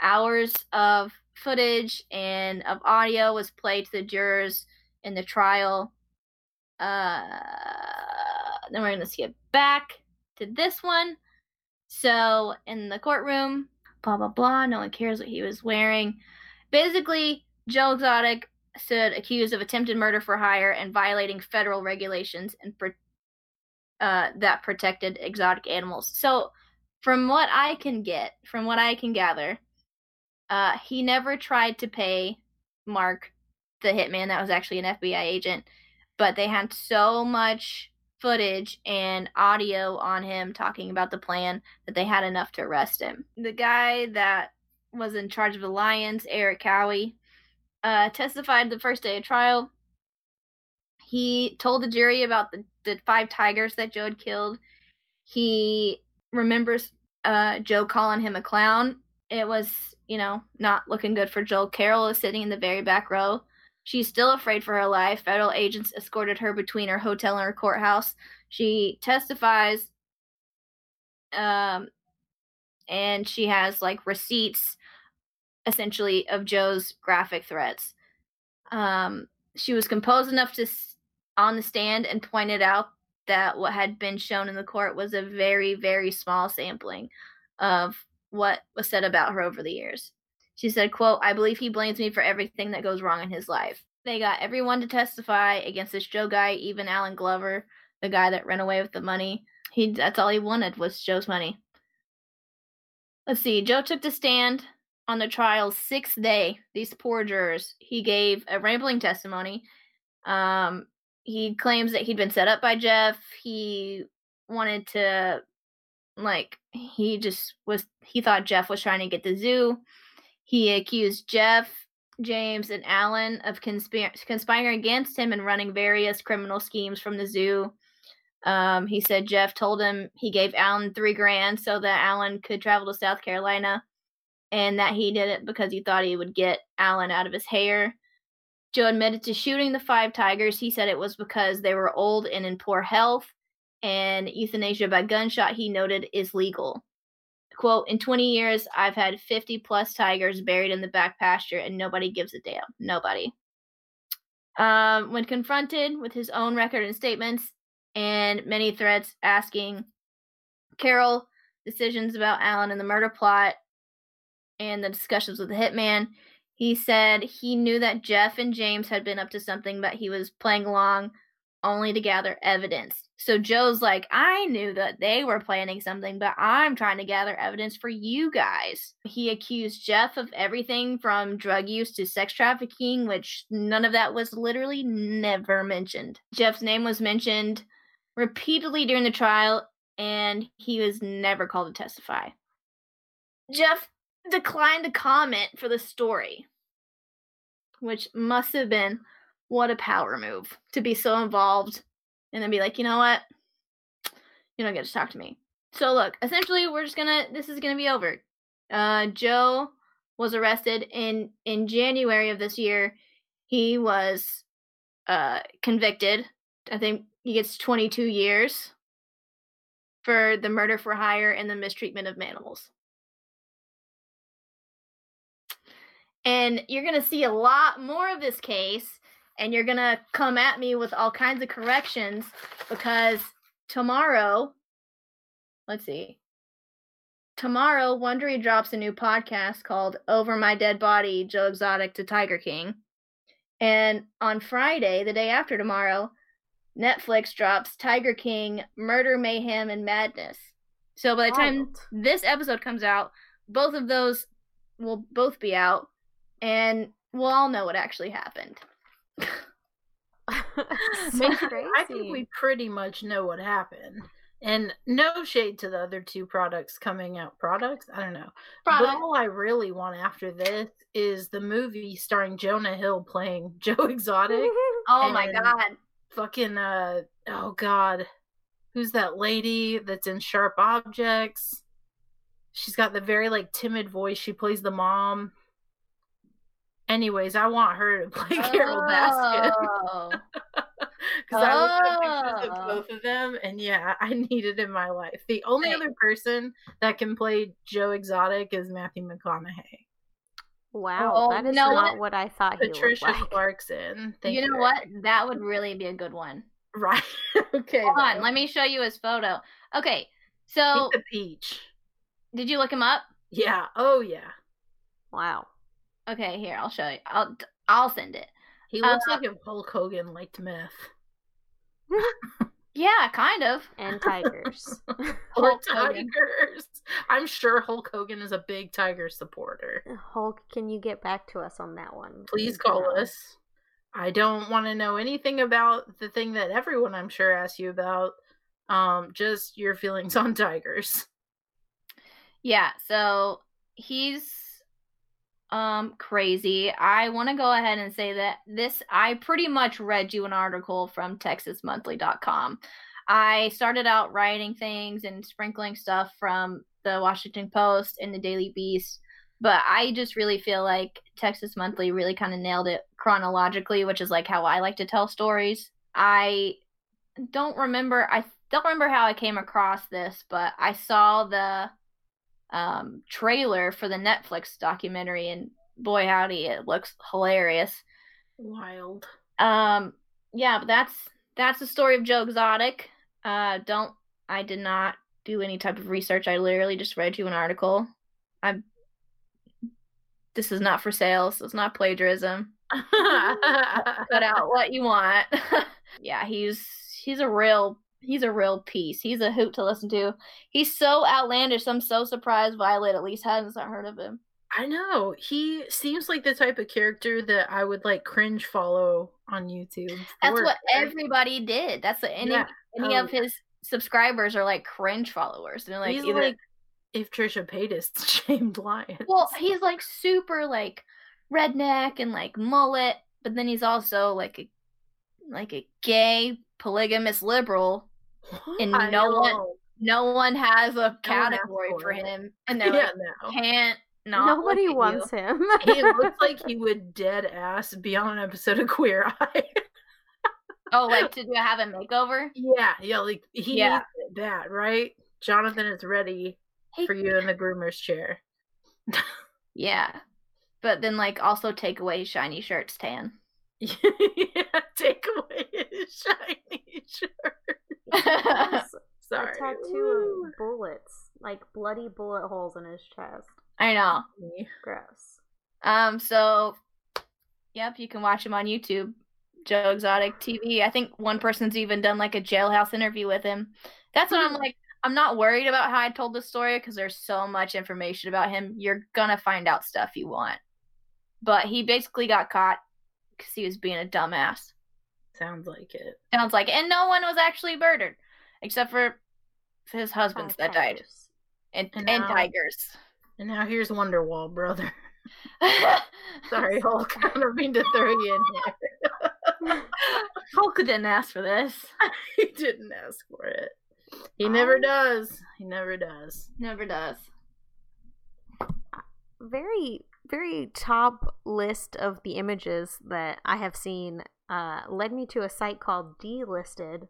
Hours of footage and of audio was played to the jurors in the trial. Then we're going to skip back to this one. So in the courtroom, blah, blah, blah. No one cares what he was wearing. Basically, Joe Exotic stood accused of attempted murder for hire and violating federal regulations and that protected exotic animals. So from what I can gather, he never tried to pay Mark, the hitman that was actually an FBI agent, but they had so much footage and audio on him talking about the plan that they had enough to arrest him. The guy that was in charge of the Lions, Eric Cowie, testified the first day of trial. He told the jury about the 5 tigers that Joe had killed. He remembers Joe calling him a clown. It was, not looking good for Joe. Carole is sitting in the very back row. She's still afraid for her life. Federal agents escorted her between her hotel and her courthouse. She testifies, and she has, receipts, essentially, of Joe's graphic threats. She was composed enough to on the stand and pointed out that what had been shown in the court was a very, very small sampling of what was said about her over the years. She said, quote, "I believe he blames me for everything that goes wrong in his life." They got everyone to testify against this Joe guy, even Alan Glover, the guy that ran away with the money. That's all he wanted was Joe's money. Let's see. Joe took the stand on the trial's 6th day. These poor jurors. He gave a rambling testimony. He claims that he'd been set up by Jeff. He wanted to, he thought Jeff was trying to get the zoo. He accused Jeff, James, and Alan of conspiring against him and running various criminal schemes from the zoo. He said Jeff told him he gave Alan $3,000 so that Alan could travel to South Carolina, and that he did it because he thought he would get Alan out of his hair. Joe admitted to shooting the 5 tigers. He said it was because they were old and in poor health, and euthanasia by gunshot, he noted, is legal. Quote, "In 20 years, I've had 50-plus tigers buried in the back pasture, and nobody gives a damn." Nobody. When confronted with his own record and statements and many threats asking Carole decisions about Alan and the murder plot and the discussions with the hitman, he said he knew that Jeff and James had been up to something, but he was playing along only to gather evidence. So Joe's like, I knew that they were planning something, but I'm trying to gather evidence for you guys. He accused Jeff of everything from drug use to sex trafficking, which none of that was literally never mentioned. Jeff's name was mentioned repeatedly during the trial, and he was never called to testify. Jeff declined to comment for the story, which must have been what a power move, to be so involved and then be like, you know what? You don't get to talk to me. So look, essentially this is gonna be over. Joe was arrested in January of this year. He was convicted. I think he gets 22 years for the murder for hire and the mistreatment of animals. And you're gonna see a lot more of this case. And you're going to come at me with all kinds of corrections because tomorrow, Wondery drops a new podcast called Over My Dead Body, Joe Exotic to Tiger King. And on Friday, the day after tomorrow, Netflix drops Tiger King, Murder, Mayhem, and Madness. So by the time this episode comes out, both of those will both be out. And we'll all know what actually happened. So crazy. I think we pretty much know what happened, and no shade to the other 2 products coming out. I don't know. But all I really want after this is the movie starring Jonah Hill playing Joe Exotic. Oh my god! Fucking who's that lady that's in Sharp Objects? She's got the very timid voice. She plays the mom. Anyways, I want her to play Carole Baskin. because I looked at pictures of both of them, and yeah, I need it in my life. The only other person that can play Joe Exotic is Matthew McConaughey. Wow, that is not what I thought he Patricia looked like. Clarkson. You know what? That would really be a good one. Right. Okay. Hold on. Let me show you his photo. Okay. So. He's a peach. Did you look him up? Yeah. Oh, yeah. Wow. Okay, here, I'll show you. I'll send it. He looks like if Hulk Hogan liked meth. Yeah, kind of. And tigers. Hulk tigers. I'm sure Hulk Hogan is a big tiger supporter. Hulk, can you get back to us on that one? Please call us. I don't want to know anything about the thing that everyone I'm sure asked you about. Just your feelings on tigers. Yeah, so he's crazy. I want to go ahead and say that I pretty much read you an article from TexasMonthly.com. I started out writing things and sprinkling stuff from the Washington Post and the Daily Beast, but I just really feel like Texas Monthly really kind of nailed it chronologically, which is like how I like to tell stories. I don't remember how I came across this, but I saw the trailer for the Netflix documentary, and boy howdy, it looks hilarious. Wild. Yeah, but that's the story of Joe Exotic. I did not do any type of research. I literally just read you an article. This is not for sale, so it's not plagiarism. Cut out what you want. Yeah, he's a real piece. He's a hoot to listen to. He's so outlandish. I'm so surprised Violet at least hasn't heard of him. I know. He seems like the type of character that I would like cringe follow on YouTube. That's what everybody did. That's what any of his subscribers are like cringe followers. And they're like, like if Trisha Paytas shamed lions. Well, he's like super like redneck and like mullet, but then he's also like a gay polygamous liberal. And no one has a category for him, and they're nobody wants him. He looks like he would dead ass be on an episode of Queer Eye. Oh, like to have a makeover? Yeah, like he needs that, right? Jonathan is ready for you in the groomer's chair. Yeah, but then like also take away shiny shirts, tan. Yeah, take away his shiny shirt. Sorry. A tattoo of bullets, like bloody bullet holes in his chest. I know. Gross. So, yep, you can watch him on YouTube, Joe Exotic TV. I think one person's even done like a jailhouse interview with him. That's what I'm like. I'm not worried about how I told the story because there's so much information about him. You're gonna find out stuff you want. But he basically got caught because he was being a dumbass. Sounds like it. And no one was actually murdered, except for his husbands that died. And tigers. And now here's Wonderwall, brother. Sorry, Hulk. I don't mean to throw you in here. Hulk didn't ask for this. He didn't ask for it. He never does. Never does. Very... very top list of the images that I have seen led me to a site called Delisted,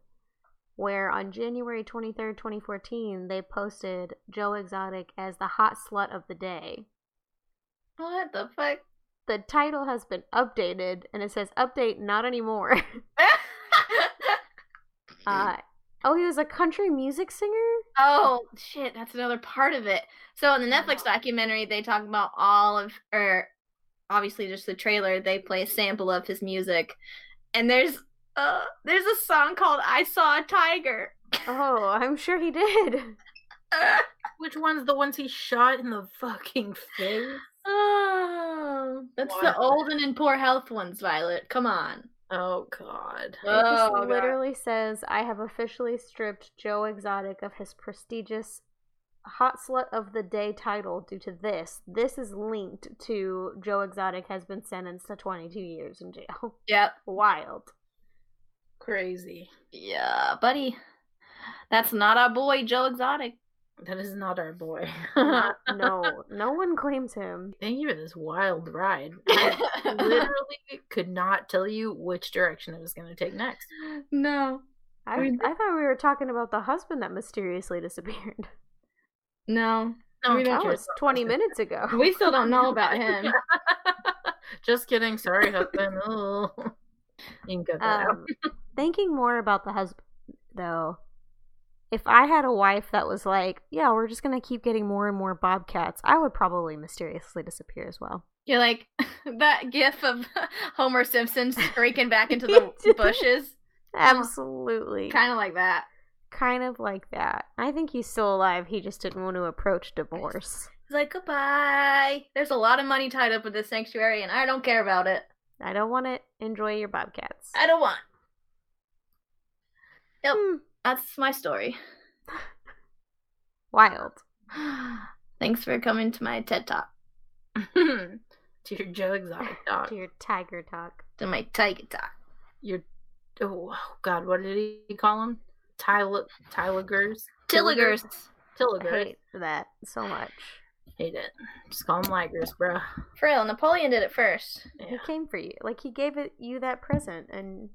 where on January 23rd, 2014, they posted Joe Exotic as the hot slut of the day. What the fuck? The title has been updated, and it says, update, not anymore. He was a country music singer? Oh, shit, that's another part of it. So in the Netflix documentary, they talk about obviously just the trailer, they play a sample of his music. And there's a song called I Saw a Tiger. Oh, I'm sure he did. Which one's the ones he shot in the fucking face? Oh, that's the old and in poor health ones, Violet. Come on. Oh, God. It literally says, I have officially stripped Joe Exotic of his prestigious Hot Slut of the Day title due to this. This is linked to Joe Exotic has been sentenced to 22 years in jail. Yep. Wild. Crazy. Yeah, buddy. That's not our boy, Joe Exotic. That is not our boy. No one claims him. Thank you for this wild ride. I literally could not tell you which direction it was going to take next. No. I thought we were talking about the husband that mysteriously disappeared. No, that was 20 minutes ago. We still don't know about him. Just kidding. Sorry, husband. Oh. You can cut that out. Thinking more about the husband, though, if I had a wife that was like, yeah, we're just going to keep getting more and more bobcats, I would probably mysteriously disappear as well. You're like, that gif of Homer Simpson streaking back into the bushes. Absolutely. Kind of like that. I think he's still alive. He just didn't want to approach divorce. He's like, goodbye. There's a lot of money tied up with this sanctuary, and I don't care about it. I don't want it. Enjoy your bobcats. I don't want. Nope. That's my story. Wild. Thanks for coming to my TED Talk. To your Joe Exotic Talk. To your Tiger Talk. To my Tiger Talk. Your, oh God, what did he call him? Tilligers. Tilligers. I hate that so much. Hate it. Just call them ligers, bro. For real, Napoleon did it first. Yeah. He came for you. Like, he gave it you that present, and...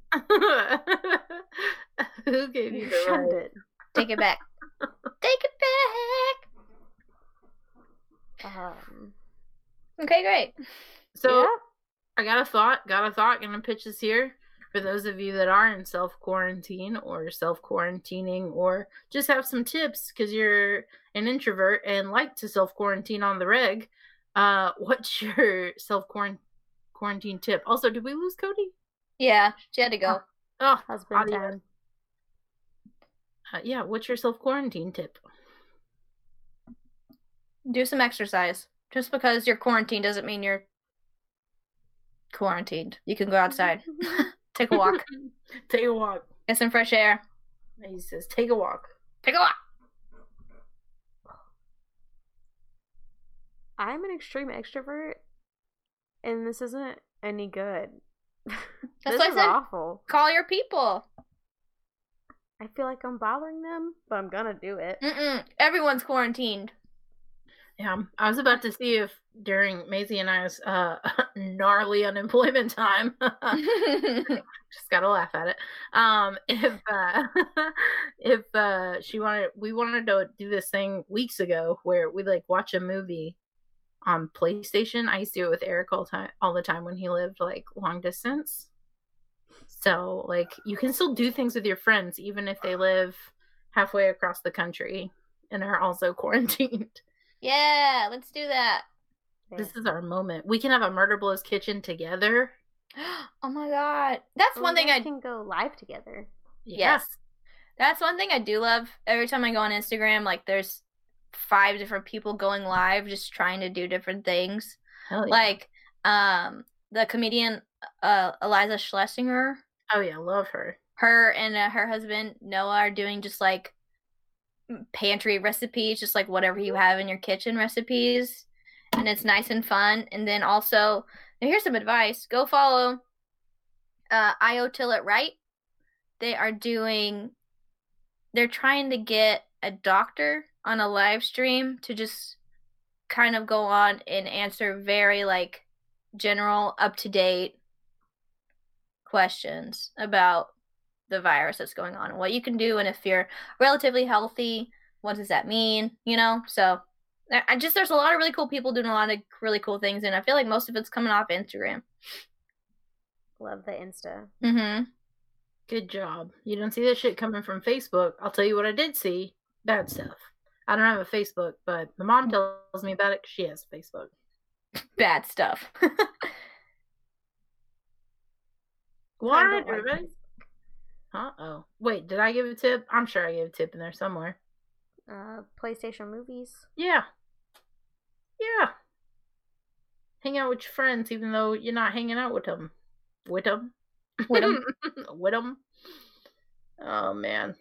Who gave you the right? It. Take it back. Take it back! Okay, great. So, yeah. I got a thought, gonna pitch this here. For those of you that are in self-quarantine or self-quarantining, or just have some tips because you're an introvert and like to self-quarantine on the reg, what's your self-quarantine tip? Also, did we lose Cody? Yeah, she had to go. Oh, husband time. Yeah, what's your self-quarantine tip? Do some exercise. Just because you're quarantined doesn't mean you're quarantined. You can go outside. Take a walk. Take a walk. Get some fresh air. He says, take a walk. Take a walk! I'm an extreme extrovert, and this isn't any good. That's why I said, awful. Call your people. I feel like I'm bothering them, but I'm gonna do it. Everyone's quarantined. Yeah, I was about to see if during Maisie and I's gnarly unemployment time, just gotta laugh at it. If we wanted to do this thing weeks ago where we like watch a movie on PlayStation. I used to do it with Eric all the time when he lived like long distance. So like you can still do things with your friends even if they live halfway across the country and are also quarantined. Yeah, let's do that. This is our moment. We can have a Murder Blows Kitchen together. Oh my God. That's one thing I can go live together. Yes. That's one thing I do love. Every time I go on Instagram, like there's 5 different people going live just trying to do different things. Hell yeah. Like the comedian Eliza Schlesinger. Oh yeah, love her. Her and her husband Noah are doing just like pantry recipes, just like whatever you have in your kitchen recipes, and it's nice and fun. And then also, here's some advice: go follow IO Till It Right. They're trying to get a doctor on a live stream to just kind of go on and answer very like general, up to date questions about the virus that's going on, what you can do, and if you're relatively healthy, what does that mean, you know? So there's a lot of really cool people doing a lot of really cool things, and I feel like most of it's coming off Instagram. Love the Insta. Mm-hmm. Good job. You don't see this shit coming from Facebook. I'll tell you what I did see. Bad stuff. I don't have a Facebook, but my mom tells me about it because she has Facebook. Bad stuff. What? Everybody? Uh-oh. Wait, did I give a tip? I'm sure I gave a tip in there somewhere. PlayStation movies. Yeah. Yeah. Hang out with your friends even though you're not hanging out with them. With them? With them? With them? Oh, man.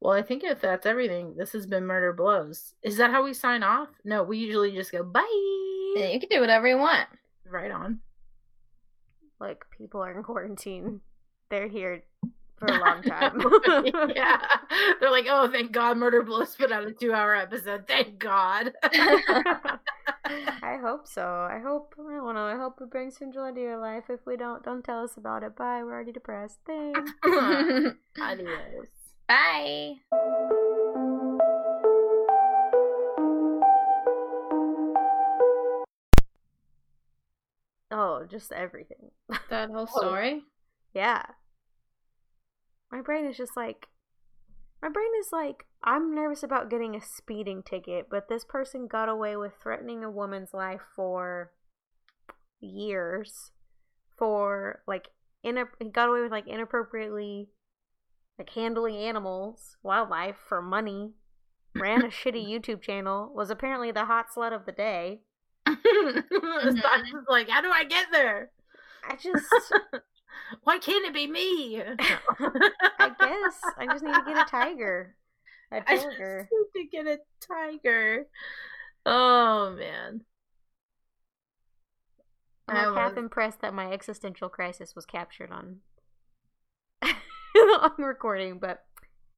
Well, I think if that's everything, this has been Murder Blows. Is that how we sign off? No, we usually just go, bye! Yeah, you can do whatever you want. Right on. Like, people are in quarantine. They're here for a long time. Yeah. They're like, oh, thank God Murder Blows put out a 2-hour episode. Thank God. I hope so. I hope it brings some joy to your life. If we don't tell us about it. Bye. We're already depressed. Thanks. Adios. Bye. Oh, just everything. That whole story? Yeah. My brain is like, I'm nervous about getting a speeding ticket, but this person got away with threatening a woman's life for years for, like, inappropriately, like, handling animals, wildlife, for money, ran a shitty YouTube channel, was apparently the hot slut of the day. Just like, how do I get there? Why can't it be me? I guess I just need to get a tiger. Oh man, I'm half impressed that my existential crisis was captured on recording, but